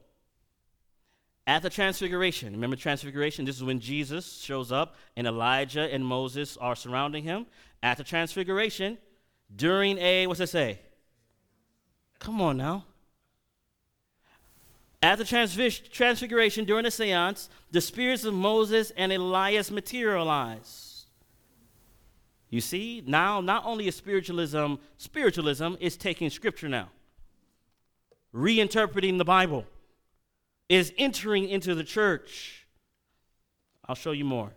At the Transfiguration, remember Transfiguration? This is when Jesus shows up and Elijah and Moses are surrounding him. At the Transfiguration, during a, what's it say? Come on now. At the Transfiguration, during a seance, the spirits of Moses and Elias materialize. You see, now not only is spiritualism, spiritualism is taking scripture now, reinterpreting the Bible. Is entering into the church. I'll show you more.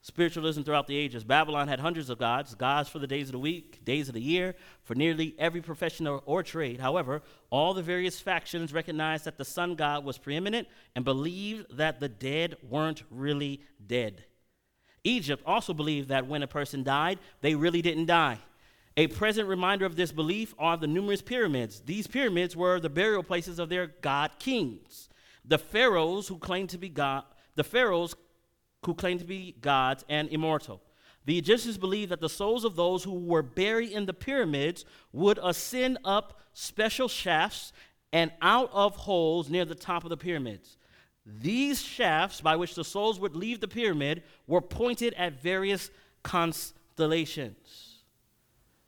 Spiritualism throughout the ages. Babylon had hundreds of gods, gods for the days of the week, days of the year, for nearly every profession or, or trade. However, all the various factions recognized that the sun god was preeminent and believed that the dead weren't really dead. Egypt also believed that when a person died, they really didn't die. A present reminder of this belief are the numerous pyramids. These pyramids were the burial places of their god kings. The pharaohs who claimed to be god, the pharaohs who claimed to be gods and immortal. The Egyptians believed that the souls of those who were buried in the pyramids would ascend up special shafts and out of holes near the top of the pyramids. These shafts by which the souls would leave the pyramid were pointed at various constellations.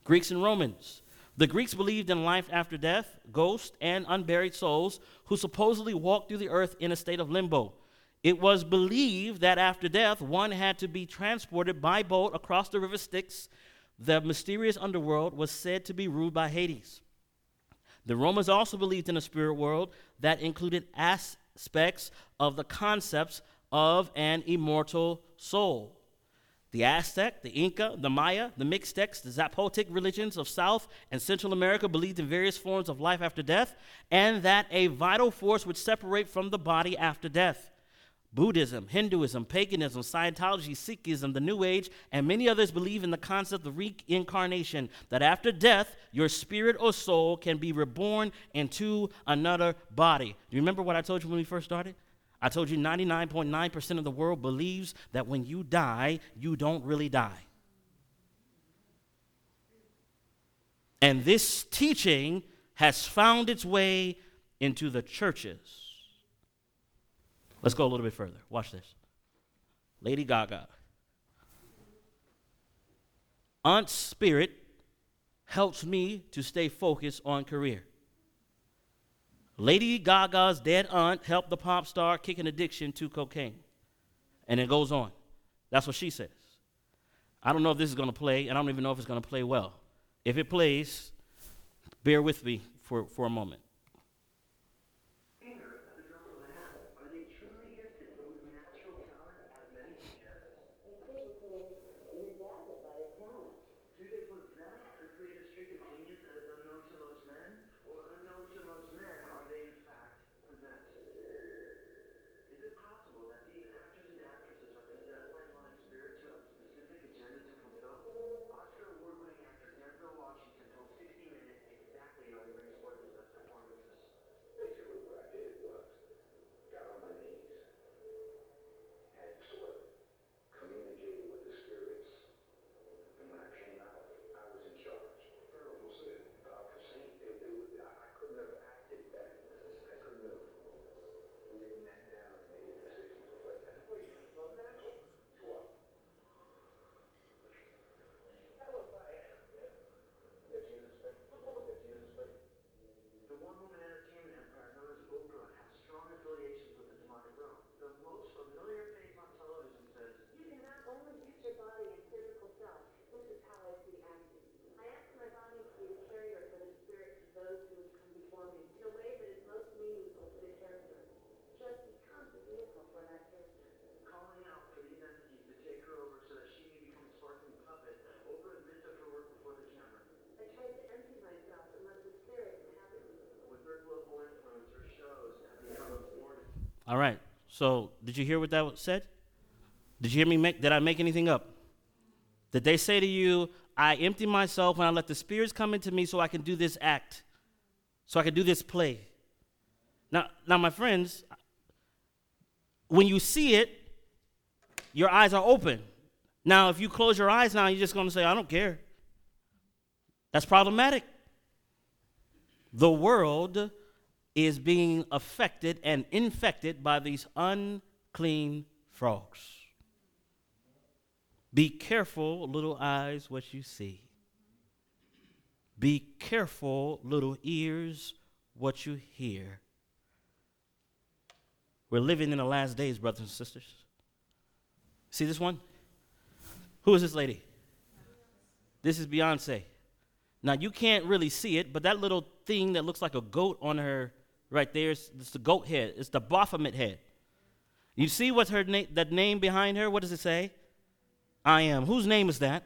Greeks and Romans. The Greeks believed in life after death, ghosts, and unburied souls who supposedly walked through the earth in a state of limbo. It was believed that after death, one had to be transported by boat across the river Styx. The mysterious underworld was said to be ruled by Hades. The Romans also believed in a spirit world that included aspects of the concepts of an immortal soul. The Aztec, the Inca, the Maya, the Mixtecs, the Zapotec religions of South and Central America believed in various forms of life after death and that a vital force would separate from the body after death. Buddhism, Hinduism, paganism, Scientology, Sikhism, the New Age, and many others believe in the concept of reincarnation, that after death, your spirit or soul can be reborn into another body. Do you remember what I told you when we first started? I told you ninety-nine point nine percent of the world believes that when you die, you don't really die. And this teaching has found its way into the churches. Let's go a little bit further. Watch this. Lady Gaga. Aunt's spirit helps me to stay focused on career. Lady Gaga's dead aunt helped the pop star kick an addiction to cocaine. And it goes on. That's what she says. I don't know if this is going to play, and I don't even know if it's going to play well. If it plays, bear with me for, for a moment. Do they put them as greatest figure of genius as unknown to most men? Or unknown to most men, are they in fact possessed? Is it possible that these actors and actresses are possessed by divine spirit to a specific agenda to fulfill? Oscar award-winning actor Denzel Washington told sixty minutes exactly how he brings forth his best performances. Basically what I did was, got on my knees, and sort of communicated with the spirits. And when I came out, I was in charge. Pharaoh said, Doctor Saint, if they would, I couldn't have acted back. I couldn't have. We didn't act down and made a decision like that. Well, you love that? You are. That was my answer. That's you respect. That's you respect. The one-woman entertainment empire known as Oprah has strong affiliations with the demonic realm. The most familiar face on television says, you cannot only use your body and physical self. This is how I see acting. I ask my body to be a carrier for the spirits of those who would come before me in a way that is most meaningful to the character. Just becomes a vehicle for that character. Calling out for these entities to take her over so that she may become a sparkling puppet over admits of her work before the camera. I tried to empty myself and let the spirit inhabit me. With her global influence, her shows have become important. All right. So, did you hear what that said? Did you hear me make, did I make anything up? Did they say to you, I empty myself and I let the spirits come into me so I can do this act, so I can do this play? Now, now, my friends, when you see it, your eyes are open. Now, if you close your eyes now, you're just going to say, I don't care. That's problematic. The world is being affected and infected by these unclean frogs. Be careful, little eyes, what you see. Be careful, little ears, what you hear. We're living in the last days, brothers and sisters. See this one? Who is this lady? This is Beyoncé. Now, you can't really see it, but that little thing that looks like a goat on her right there, it's, it's the goat head. It's the Baphomet head. You see what's her name? That name behind her? What does it say? I am. Whose name is that?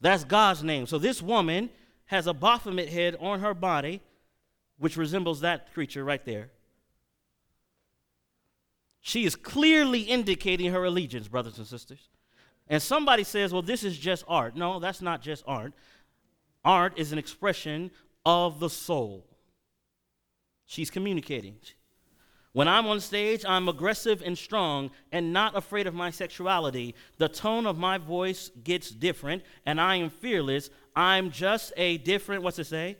That's God's name. So this woman has a Baphomet head on her body, which resembles that creature right there. She is clearly indicating her allegiance, brothers and sisters. And somebody says, well, this is just art. No, that's not just art. Art is an expression of the soul. She's communicating. When I'm on stage, I'm aggressive and strong and not afraid of my sexuality. The tone of my voice gets different, and I am fearless. I'm just a different, what's it say?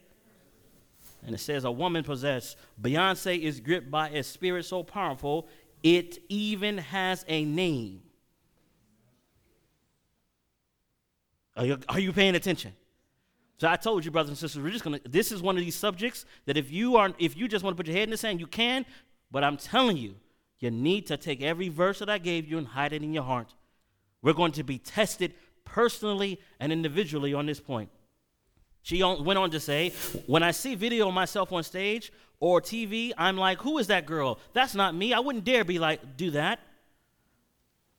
And it says a woman possessed. Beyoncé is gripped by a spirit so powerful, it even has a name. Are you, are you paying attention? So I told you, brothers and sisters, we're just gonna, this is one of these subjects that if you are, if you just want to put your head in the sand, you can. But I'm telling you, you need to take every verse that I gave you and hide it in your heart. We're going to be tested personally and individually on this point. She on, went on to say, when I see video of myself on stage or T V, I'm like, who is that girl? That's not me. I wouldn't dare be like, do that.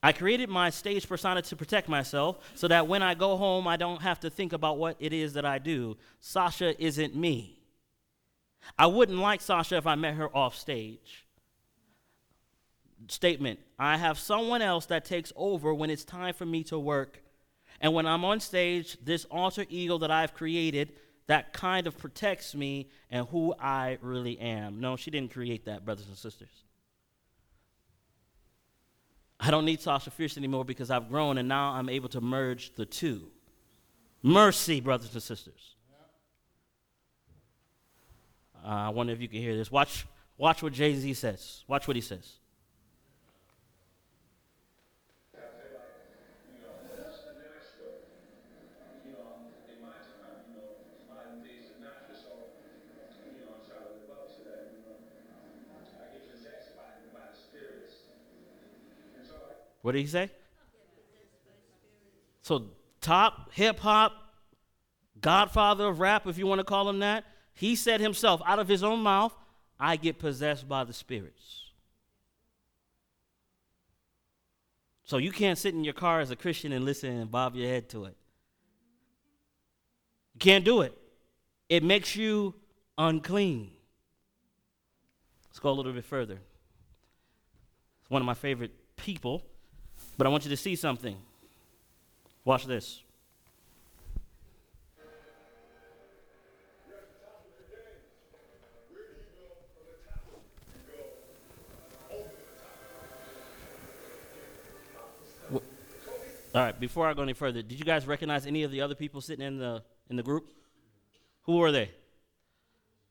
I created my stage persona to protect myself so that when I go home, I don't have to think about what it is that I do. Sasha isn't me. I wouldn't like Sasha if I met her off stage. Statement, I have someone else that takes over when it's time for me to work. And when I'm on stage, this alter ego that I've created, that kind of protects me and who I really am. No, she didn't create that, brothers and sisters. I don't need Sasha Fierce anymore because I've grown and now I'm able to merge the two. Mercy, brothers and sisters. Uh, I wonder if you can hear this. Watch, watch what Jay-Z says. Watch what he says. What did he say? So top, hip-hop, godfather of rap, if you want to call him that. He said himself, out of his own mouth, I get possessed by the spirits. So you can't sit in your car as a Christian and listen and bob your head to it. Can't do it. It makes you unclean. Let's go a little bit further. It's one of my favorite people, but I want you to see something. Watch this. All right, before I go any further, did you guys recognize any of the other people sitting in the in the group? Who were they?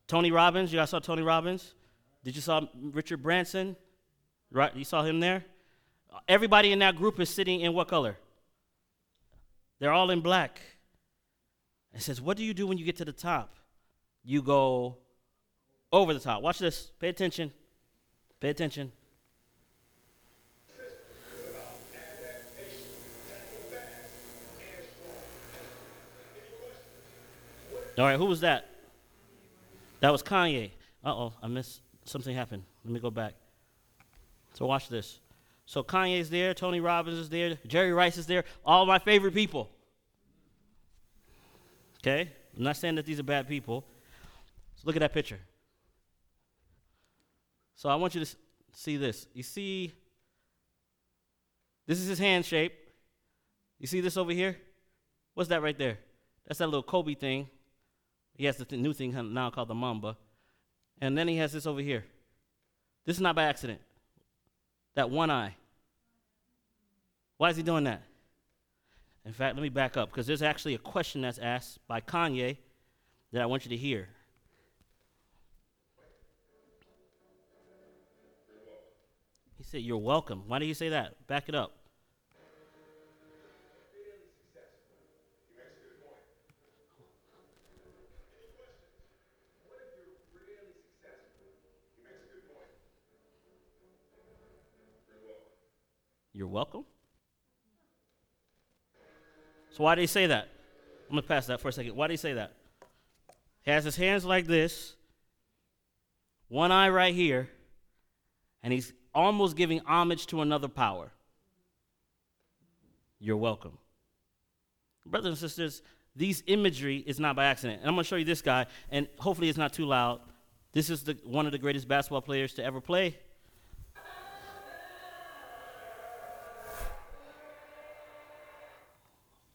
Tony Robbins, you guys saw Tony Robbins? Did you saw Richard Branson? Right, you saw him there? Everybody in that group is sitting in what color? They're all in black. It says, what do you do when you get to the top? You go over the top. Watch this. Pay attention. Pay attention. All right, who was that? That was Kanye. Uh-oh, I missed, something happened. Let me go back. So watch this. So Kanye's there, Tony Robbins is there, Jerry Rice is there, all my favorite people. Okay? I'm not saying that these are bad people. So look at that picture. So I want you to see this. You see, this is his hand shape. You see this over here? What's that right there? That's that little Kobe thing. He has the th- new thing now called the Mamba. And then he has this over here. This is not by accident. That one eye. Why is he doing that? In fact, let me back up, because there's actually a question that's asked by Kanye that I want you to hear. He said, "You're welcome." Why do you say that? Back it up. You're welcome. So why did he say that? I'm going to pass that for a second. Why did he say that? He has his hands like this, one eye right here, and he's almost giving homage to another power. You're welcome. Brothers and sisters, these imagery is not by accident. And I'm going to show you this guy, and hopefully it's not too loud. This is the, one of the greatest basketball players to ever play.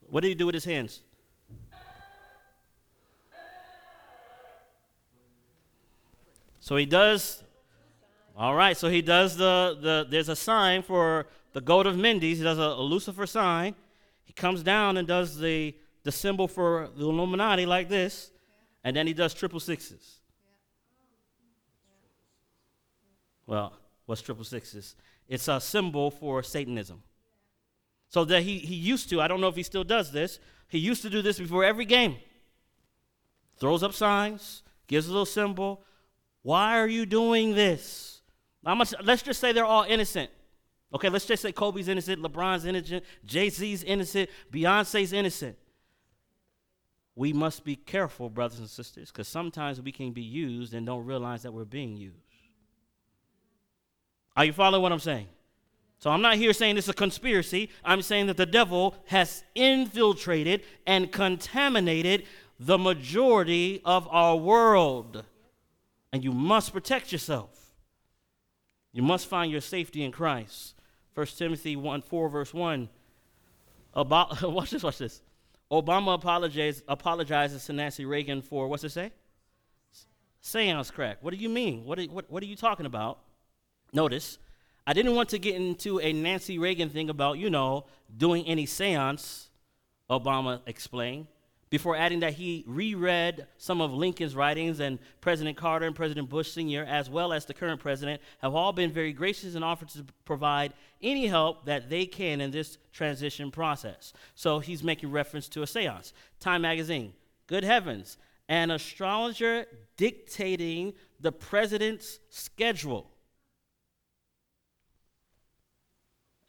What did he do with his hands? So he does, all right, so he does the, the there's a sign for the goat of Mendes. He does a, a Lucifer sign. He comes down and does the, the symbol for the Illuminati like this, and then he does triple sixes. Well, what's triple sixes? It's a symbol for Satanism. So that he he used to, I don't know if he still does this, he used to do this before every game. Throws up signs, gives a little symbol. Why are you doing this? How much, let's just say they're all innocent. Okay, let's just say Kobe's innocent, LeBron's innocent, Jay-Z's innocent, Beyonce's innocent. We must be careful, brothers and sisters, because sometimes we can be used and don't realize that we're being used. Are you following what I'm saying? So I'm not here saying it's a conspiracy. I'm saying that the devil has infiltrated and contaminated the majority of our world. And you must protect yourself. You must find your safety in Christ. First Timothy one, four, verse one. About, watch this, watch this. Obama apologizes, apologizes to Nancy Reagan for, what's it say? Seance crack. What do you mean? What are, what, what are you talking about? Notice. I didn't want to get into a Nancy Reagan thing about, you know, doing any seance, Obama explained, before adding that he reread some of Lincoln's writings, and President Carter and President Bush Senior, as well as the current president, have all been very gracious and offered to provide any help that they can in this transition process. So he's making reference to a seance. Time magazine, good heavens, an astrologer dictating the president's schedule.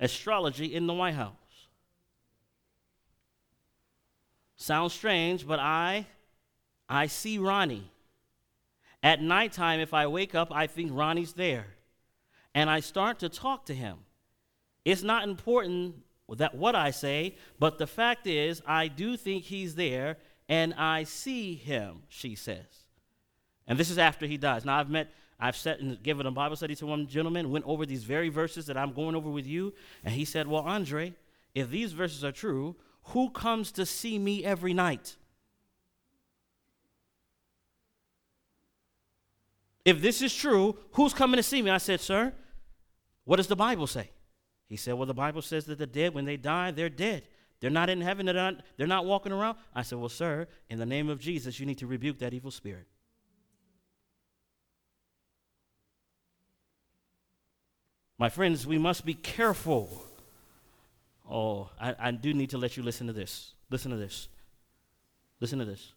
Astrology in the White House. Sounds strange, but I, I see Ronnie. At nighttime, if I wake up, I think Ronnie's there. And I start to talk to him. It's not important that what I say, but the fact is, I do think he's there, and I see him, she says. And this is after he dies. Now, I've met, I've sat and given a Bible study to one gentleman, went over these very verses that I'm going over with you, and he said, well, Andre, if these verses are true, who comes to see me every night? If this is true, who's coming to see me? I said, sir, what does the Bible say? He said, well, the Bible says that the dead, when they die, they're dead. They're not in heaven. They're not, they're not walking around. I said, well, sir, in the name of Jesus, you need to rebuke that evil spirit. My friends, we must be careful. Oh, I, I do need to let you listen to this. Listen to this. Listen to this.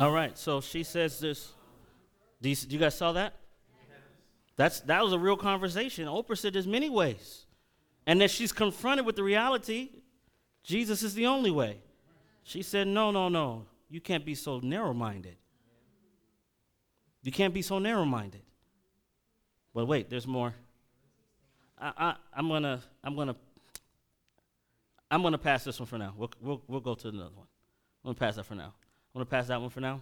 All right, so she says this. Do you, do you guys saw that? Yes. That's that was a real conversation. Oprah said there's many ways. And that she's confronted with the reality, Jesus is the only way. She said, no, no, no, you can't be so narrow-minded. You can't be so narrow-minded. But wait, there's more. I, I, I'm gonna, I'm gonna, I'm gonna pass this one for now. We'll, we'll, we'll go to another one. I'm gonna pass that for now. I'm going to pass that one for now.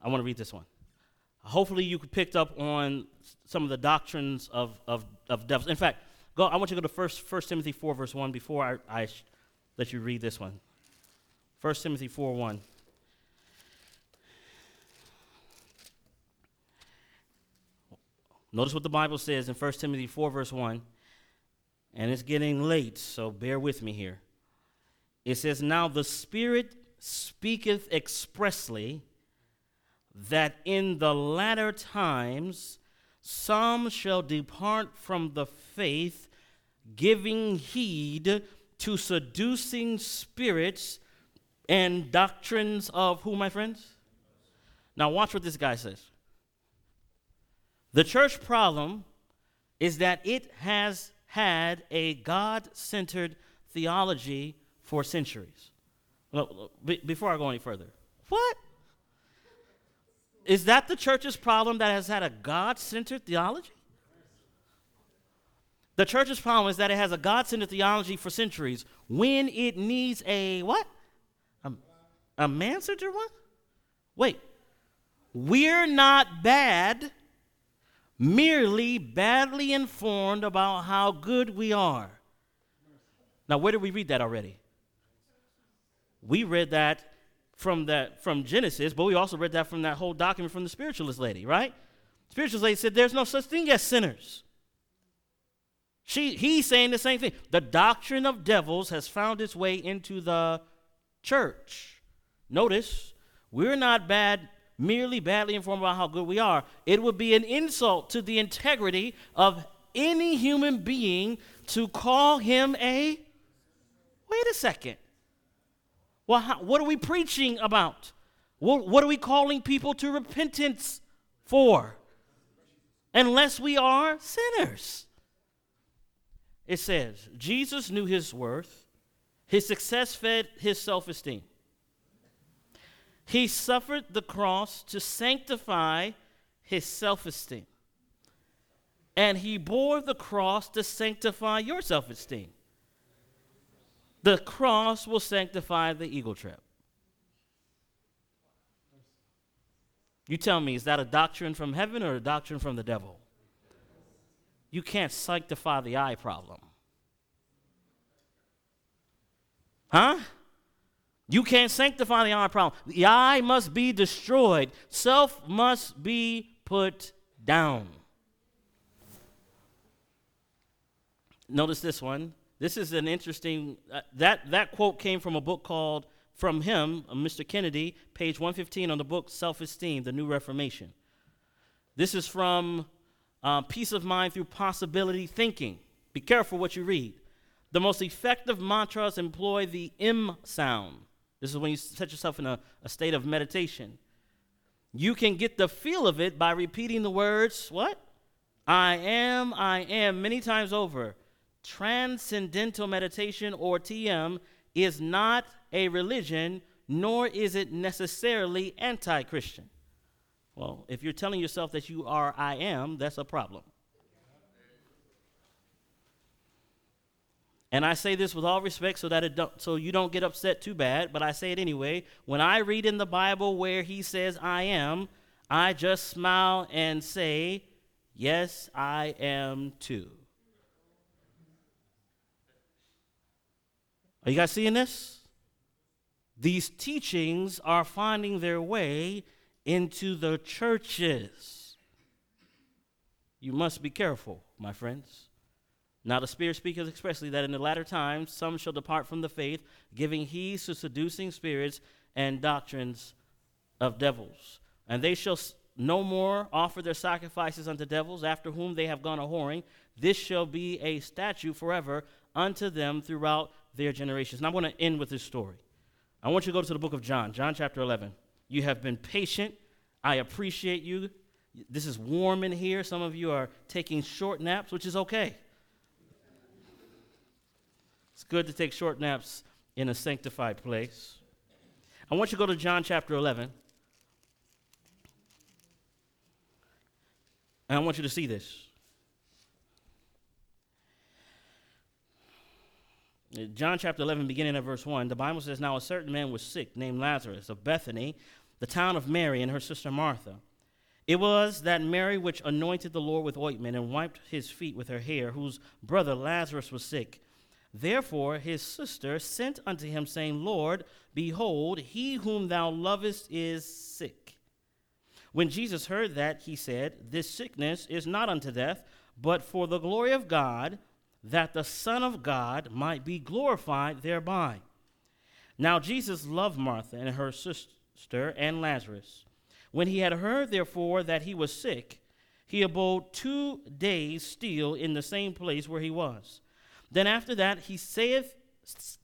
I want to read this one. Hopefully you picked up on some of the doctrines of, of, of devils. In fact, go. I want you to go to First Timothy four, verse one before I, I let you read this one. First Timothy four, one. Notice what the Bible says in First Timothy four, verse one. And it's getting late, so bear with me here. It says, now the Spirit speaketh expressly that in the latter times some shall depart from the faith, giving heed to seducing spirits and doctrines of who, my friends? Now watch what this guy says. The church problem is that it has had a God-centered theology for centuries. No, before I go any further, what? Is that the church's problem, that has had a God-centered theology? The church's problem is that it has a God-centered theology for centuries when it needs a what? A, a man-centered one? Wait. We're not bad, merely badly informed about how good we are. Now, where did we read that already? We read that from that from Genesis, but we also read that from that whole document from the spiritualist lady, right? Spiritualist lady said there's no such thing as sinners. She, he's saying the same thing. The doctrine of devils has found its way into the church. Notice, we're not bad, merely badly informed about how good we are, it would be an insult to the integrity of any human being to call him a... Wait a second. Well, how, what are we preaching about? What, what are we calling people to repentance for? Unless we are sinners. It says, Jesus knew his worth. His success fed his self-esteem. He suffered the cross to sanctify his self-esteem. And he bore the cross to sanctify your self-esteem. The cross will sanctify the ego trip. You tell me, is that a doctrine from heaven or a doctrine from the devil? You can't sanctify the eye problem. Huh? You can't sanctify the eye problem. The eye must be destroyed. Self must be put down. Notice this one. This is an interesting, uh, that, that quote came from a book called, from him, uh, Mister Kennedy, page one fifteen on the book Self-Esteem, The New Reformation. This is from uh, Peace of Mind Through Possibility Thinking. Be careful what you read. The most effective mantras employ the M sound. This is when you set yourself in a, a state of meditation. You can get the feel of it by repeating the words, what? I am, I am, many times over. Transcendental meditation, or T M, is not a religion, nor is it necessarily anti-Christian. Well, if you're telling yourself that you are I am, that's a problem. And I say this with all respect so that it don't, so you don't get upset too bad, but I say it anyway. When I read in the Bible where he says I am, I just smile and say, yes, I am too. Are you guys seeing this? These teachings are finding their way into the churches. You must be careful, my friends. Now the Spirit speaketh expressly that in the latter times some shall depart from the faith, giving heed to seducing spirits and doctrines of devils. And they shall no more offer their sacrifices unto devils, after whom they have gone a-whoring. This shall be a statute forever unto them throughout their generations. And I want to end with this story. I want you to go to the book of John, John chapter eleven. You have been patient. I appreciate you. This is warm in here. Some of you are taking short naps, which is okay. It's good to take short naps in a sanctified place. I want you to go to John chapter eleven. And I want you to see this. John chapter eleven, beginning at verse one, the Bible says, Now a certain man was sick, named Lazarus, of Bethany, the town of Mary, and her sister Martha. It was that Mary which anointed the Lord with ointment and wiped his feet with her hair, whose brother Lazarus was sick. Therefore his sister sent unto him, saying, Lord, behold, he whom thou lovest is sick. When Jesus heard that, he said, This sickness is not unto death, but for the glory of God, that the Son of God might be glorified thereby. Now Jesus loved Martha and her sister and Lazarus. When he had heard, therefore, that he was sick, he abode two days still in the same place where he was. Then after that he saith,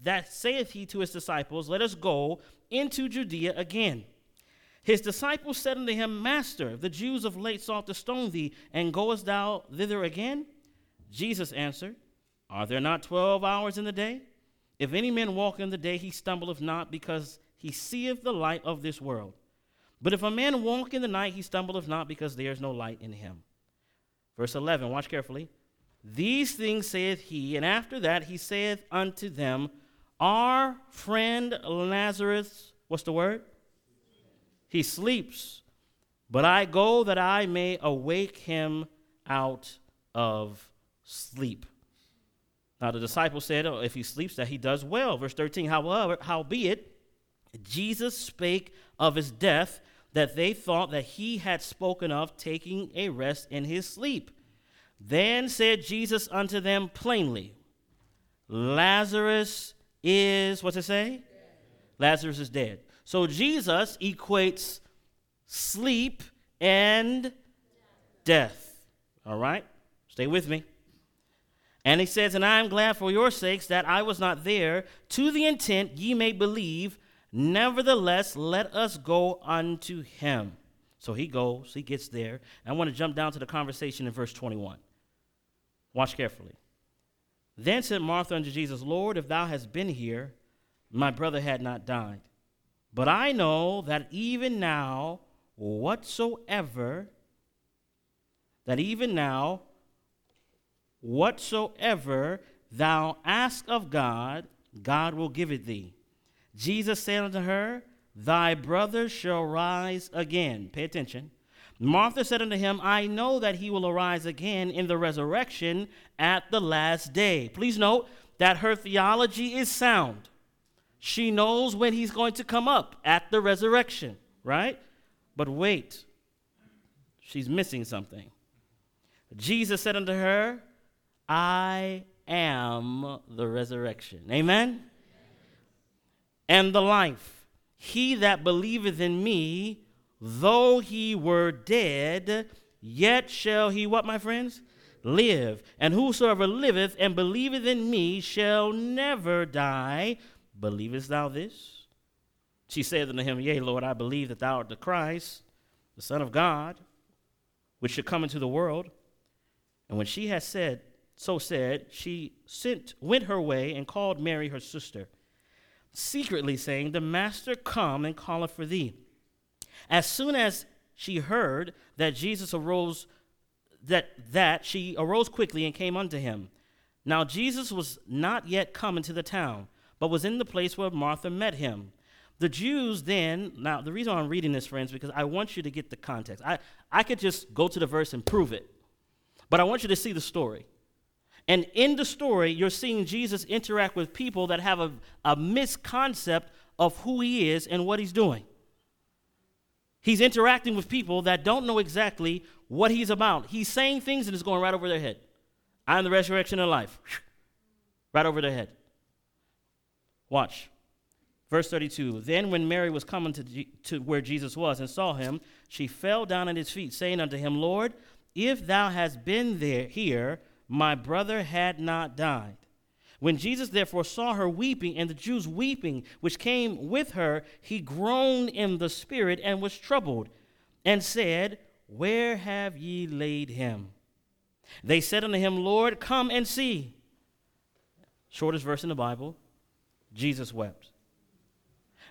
that saith he to his disciples, Let us go into Judea again. His disciples said unto him, Master, the Jews of late sought to stone thee, and goest thou thither again? Jesus answered, Are there not twelve hours in the day? If any man walk in the day, he stumbleth not, because he seeth the light of this world. But if a man walk in the night, he stumbleth not, because there is no light in him. Verse eleven, watch carefully. These things saith he, and after that he saith unto them, Our friend Lazarus, what's the word? He sleeps, but I go that I may awake him out of sleep. Now the disciples said, oh, if he sleeps, that he does well. Verse thirteen, however, howbeit, Jesus spake of his death, that they thought that he had spoken of taking a rest in his sleep. Then said Jesus unto them plainly, Lazarus is, what's it say? Dead. Lazarus is dead. So Jesus equates sleep, and death. All right? Stay with me. And he says, and I am glad for your sakes that I was not there, to the intent ye may believe. Nevertheless, let us go unto him. So he goes, he gets there. And I want to jump down to the conversation in verse twenty-one. Watch carefully. Then said Martha unto Jesus, Lord, if thou hast been here, my brother had not died. But I know that even now, whatsoever, that even now, whatsoever thou ask of God, God will give it thee. Jesus said unto her, thy brother shall rise again. Pay attention. Martha said unto him, I know that he will arise again in the resurrection at the last day. Please note that her theology is sound. She knows when he's going to come up at the resurrection, right? But wait, she's missing something. Jesus said unto her, I am the resurrection. Amen? And the life. He that believeth in me, though he were dead, yet shall he, what, my friends? Live. And whosoever liveth and believeth in me shall never die. Believest thou this? She said unto him, yea, Lord, I believe that thou art the Christ, the Son of God, which should come into the world. And when she had said, so said, she sent, went her way and called Mary her sister, secretly saying, the Master come and calleth for thee. As soon as she heard that Jesus arose, that, that she arose quickly and came unto him. Now Jesus was not yet come into the town, but was in the place where Martha met him. The Jews then, now the reason I'm reading this, friends, because I want you to get the context. I, I could just go to the verse and prove it, but I want you to see the story. And in the story, you're seeing Jesus interact with people that have a, a misconcept of who he is and what he's doing. He's interacting with people that don't know exactly what he's about. He's saying things and it's going right over their head. I am the resurrection and life. Right over their head. Watch. Verse thirty-two. Then when Mary was coming to, G- to where Jesus was and saw him, she fell down at his feet, saying unto him, Lord, if thou hast been there here, my brother had not died. When Jesus therefore saw her weeping and the Jews weeping, which came with her, he groaned in the spirit and was troubled and said, where have ye laid him? They said unto him, Lord, come and see. Shortest verse in the Bible. Jesus wept.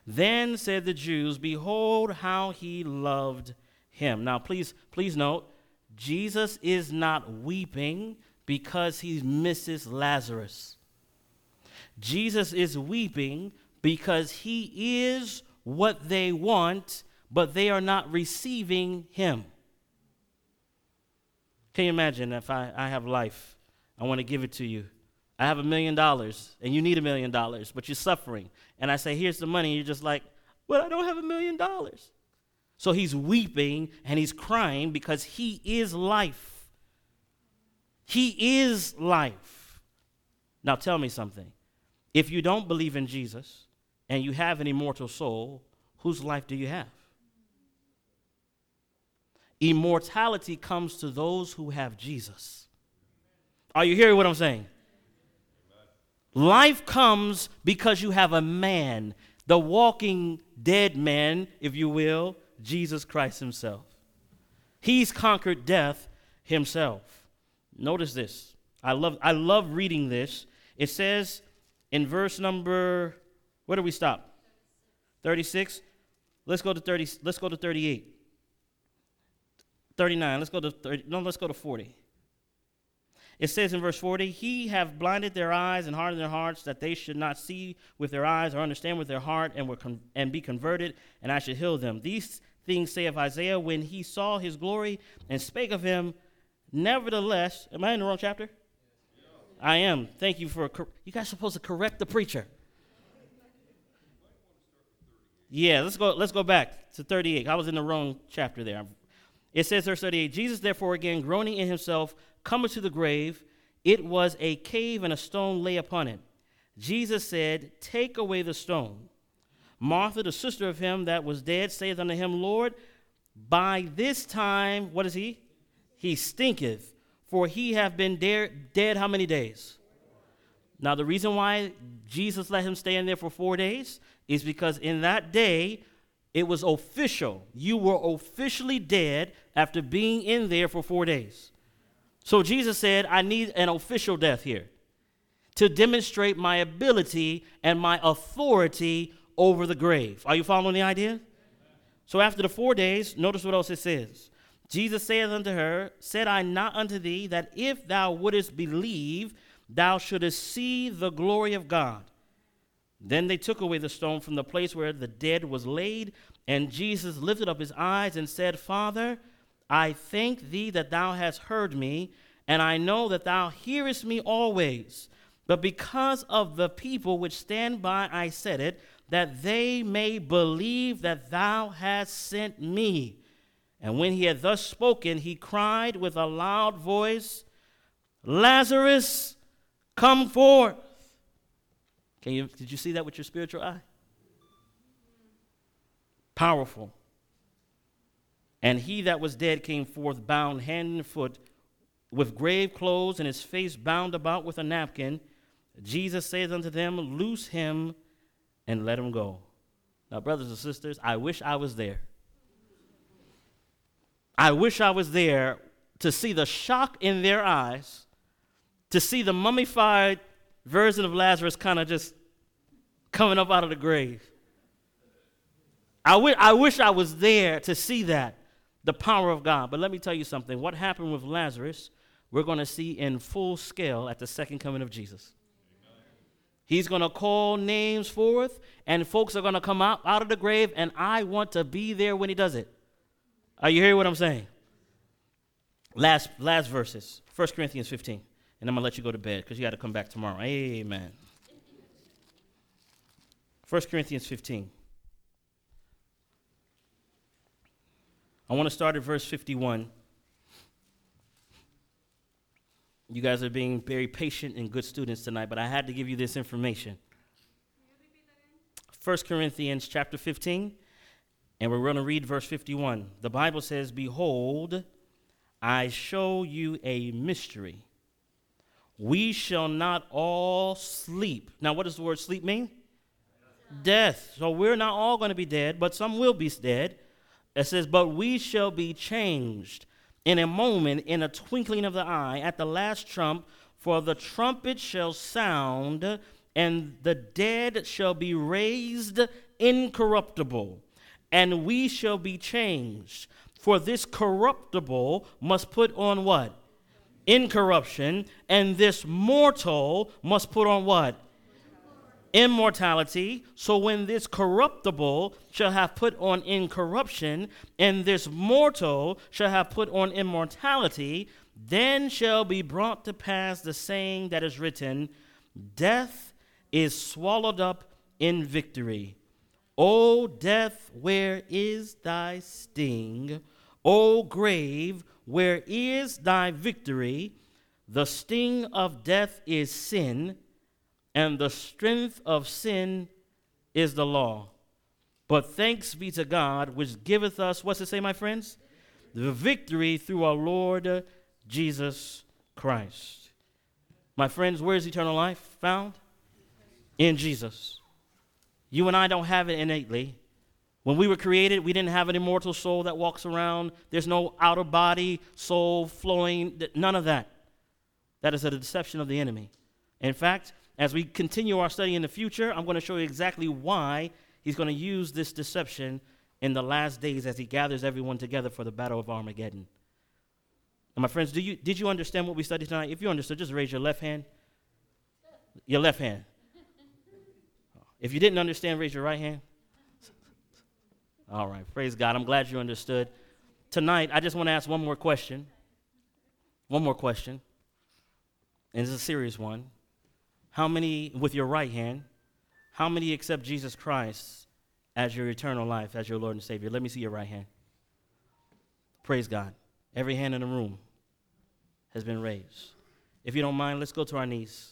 Then said the Jews, behold how he loved him. Now, please, please note, Jesus is not weeping because he misses Lazarus. Jesus is weeping because he is what they want, but they are not receiving him. Can you imagine if I, I have life, I want to give it to you. I have a million dollars, and you need a million dollars, but you're suffering. And I say, here's the money, and you're just like, well, I don't have a million dollars. So he's weeping and he's crying because he is life. He is life. Now tell me something. If you don't believe in Jesus and you have an immortal soul, whose life do you have? Immortality comes to those who have Jesus. Are you hearing what I'm saying? Life comes because you have a man, the walking dead man, if you will, Jesus Christ himself. He's conquered death himself. Notice this. I love I love reading this. It says in verse number, where do we stop? thirty-six. Let's go to thirty. Let's go to thirty-eight. thirty-nine. Let's go to thirty. No, let's go to forty. It says in verse forty, he have blinded their eyes and hardened their hearts, that they should not see with their eyes or understand with their heart and were con- and be converted, and I should heal them. These things saith Isaiah when he saw his glory and spake of him. Nevertheless, am I in the wrong chapter? I am. Thank you for, cor- you guys are supposed to correct the preacher. Yeah, let's go, let's go back to thirty-eight. I was in the wrong chapter there. It says, verse thirty-eight, Jesus therefore again groaning in himself, cometh to the grave. It was a cave and a stone lay upon it. Jesus said, take away the stone. Martha, the sister of him that was dead, saith unto him, Lord, By this time, what is he? He stinketh, for he hath been de- dead how many days? Now, the reason why Jesus let him stay in there for four days is because in that day, it was official. You were officially dead after being in there for four days. So Jesus said, I need an official death here to demonstrate my ability and my authority over the grave. Are you following the idea? So after the four days, notice what else it says. Jesus saith unto her, said I not unto thee that if thou wouldest believe, thou shouldest see the glory of God? Then they took away the stone from the place where the dead was laid, and Jesus lifted up his eyes and said, Father, I thank thee that thou hast heard me, and I know that thou hearest me always. But because of the people which stand by, I said it, that they may believe that thou hast sent me. And when he had thus spoken, he cried with a loud voice, Lazarus, come forth. Can you, did you see that with your spiritual eye? Powerful. And he that was dead came forth, bound hand and foot, with grave clothes, and his face bound about with a napkin. Jesus saith unto them, loose him and let him go. Now, brothers and sisters, I wish I was there. I wish I was there to see the shock in their eyes, to see the mummified version of Lazarus kind of just coming up out of the grave. I, w- I wish I was there to see that, the power of God. But let me tell you something. What happened with Lazarus, we're going to see in full scale at the second coming of Jesus. He's going to call names forth, and folks are going to come out, out of the grave, and I want to be there when he does it. Are you hearing what I'm saying? Last last verses, First Corinthians fifteen, and I'm going to let you go to bed because you got to come back tomorrow. Amen. First Corinthians fifteen. I want to start at verse fifty-one. You guys are being very patient and good students tonight, but I had to give you this information. First Corinthians chapter fifteen, and we're going to read verse fifty-one. The Bible says, Behold, I show you a mystery. We shall not all sleep. Now, what does the word sleep mean? Death. Death. So we're not all going to be dead, but some will be dead. It says, but we shall be changed. In a moment, in a twinkling of the eye, at the last trump, for the trumpet shall sound, and the dead shall be raised incorruptible, and we shall be changed. For this corruptible must put on what? Incorruption. And this mortal must put on what? Immortality. So when this corruptible shall have put on incorruption, and this mortal shall have put on immortality, then shall be brought to pass the saying that is written, Death is swallowed up in victory. O death, where is thy sting? O grave, where is thy victory? The sting of death is sin, and the strength of sin is the law. But thanks be to God, which giveth us, what's it say, my friends? The victory through our Lord Jesus Christ. My friends, where is eternal life found? In Jesus. You and I don't have it innately. When we were created, we didn't have an immortal soul that walks around. There's no outer body, soul flowing, none of that. That is a deception of the enemy. In fact, as we continue our study in the future, I'm going to show you exactly why he's going to use this deception in the last days as he gathers everyone together for the battle of Armageddon. And my friends, do you did you understand what we studied tonight? If you understood, just raise your left hand. Your left hand. If you didn't understand, raise your right hand. All right, praise God. I'm glad you understood. Tonight, I just want to ask one more question. One more question. And this is a serious one. How many, with your right hand, how many accept Jesus Christ as your eternal life, as your Lord and Savior? Let me see your right hand. Praise God. Every hand in the room has been raised. If you don't mind, let's go to our knees.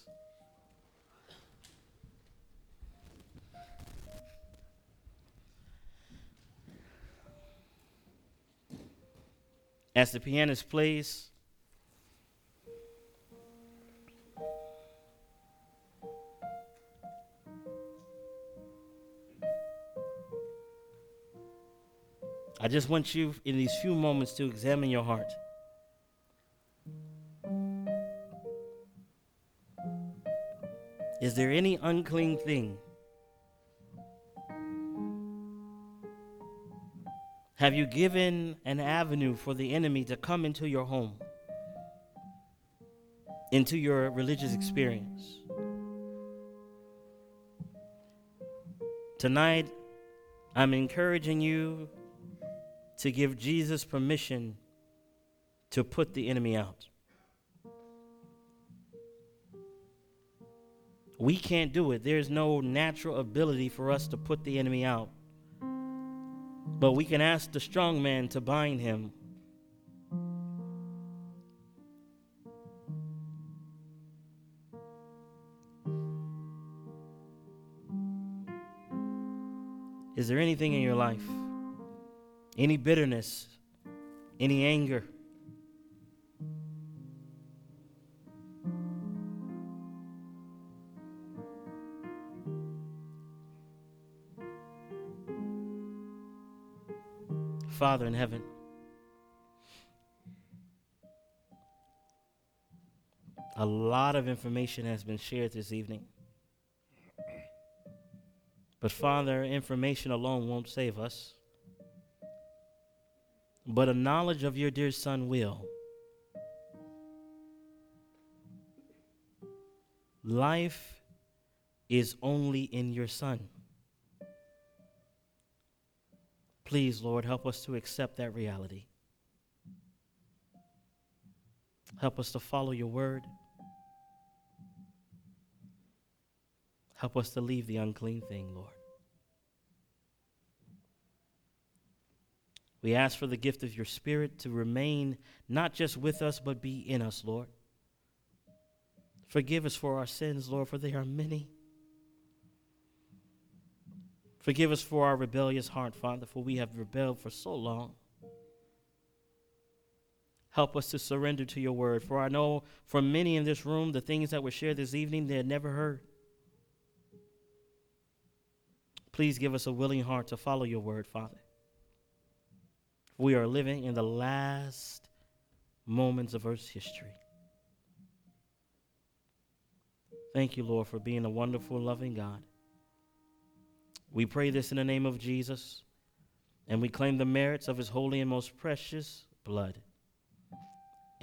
as the pianist plays. I just want you in these few moments to examine your heart. Is there any unclean thing? Have you given an avenue for the enemy to come into your home, into your religious experience? Tonight, I'm encouraging you to give Jesus permission to put the enemy out. We can't do it. There's no natural ability for us to put the enemy out. But we can ask the strong man to bind him. Is there anything in your life? Any bitterness, any anger? Father in heaven, a lot of information has been shared this evening. But Father, information alone won't save us. But a knowledge of your dear son will. Life is only in your son. Please, Lord, help us to accept that reality. Help us to follow your word. Help us to leave the unclean thing, Lord. We ask for the gift of your Spirit to remain not just with us, but be in us, Lord. Forgive us for our sins, Lord, for they are many. Forgive us for our rebellious heart, Father, for we have rebelled for so long. Help us to surrender to your word, for I know for many in this room, the things that were shared this evening, they had never heard. Please give us a willing heart to follow your word, Father. We are living in the last moments of Earth's history. Thank you, Lord, for being a wonderful, loving God. We pray this in the name of Jesus, and we claim the merits of his holy and most precious blood.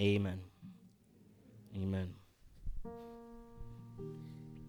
Amen. Amen.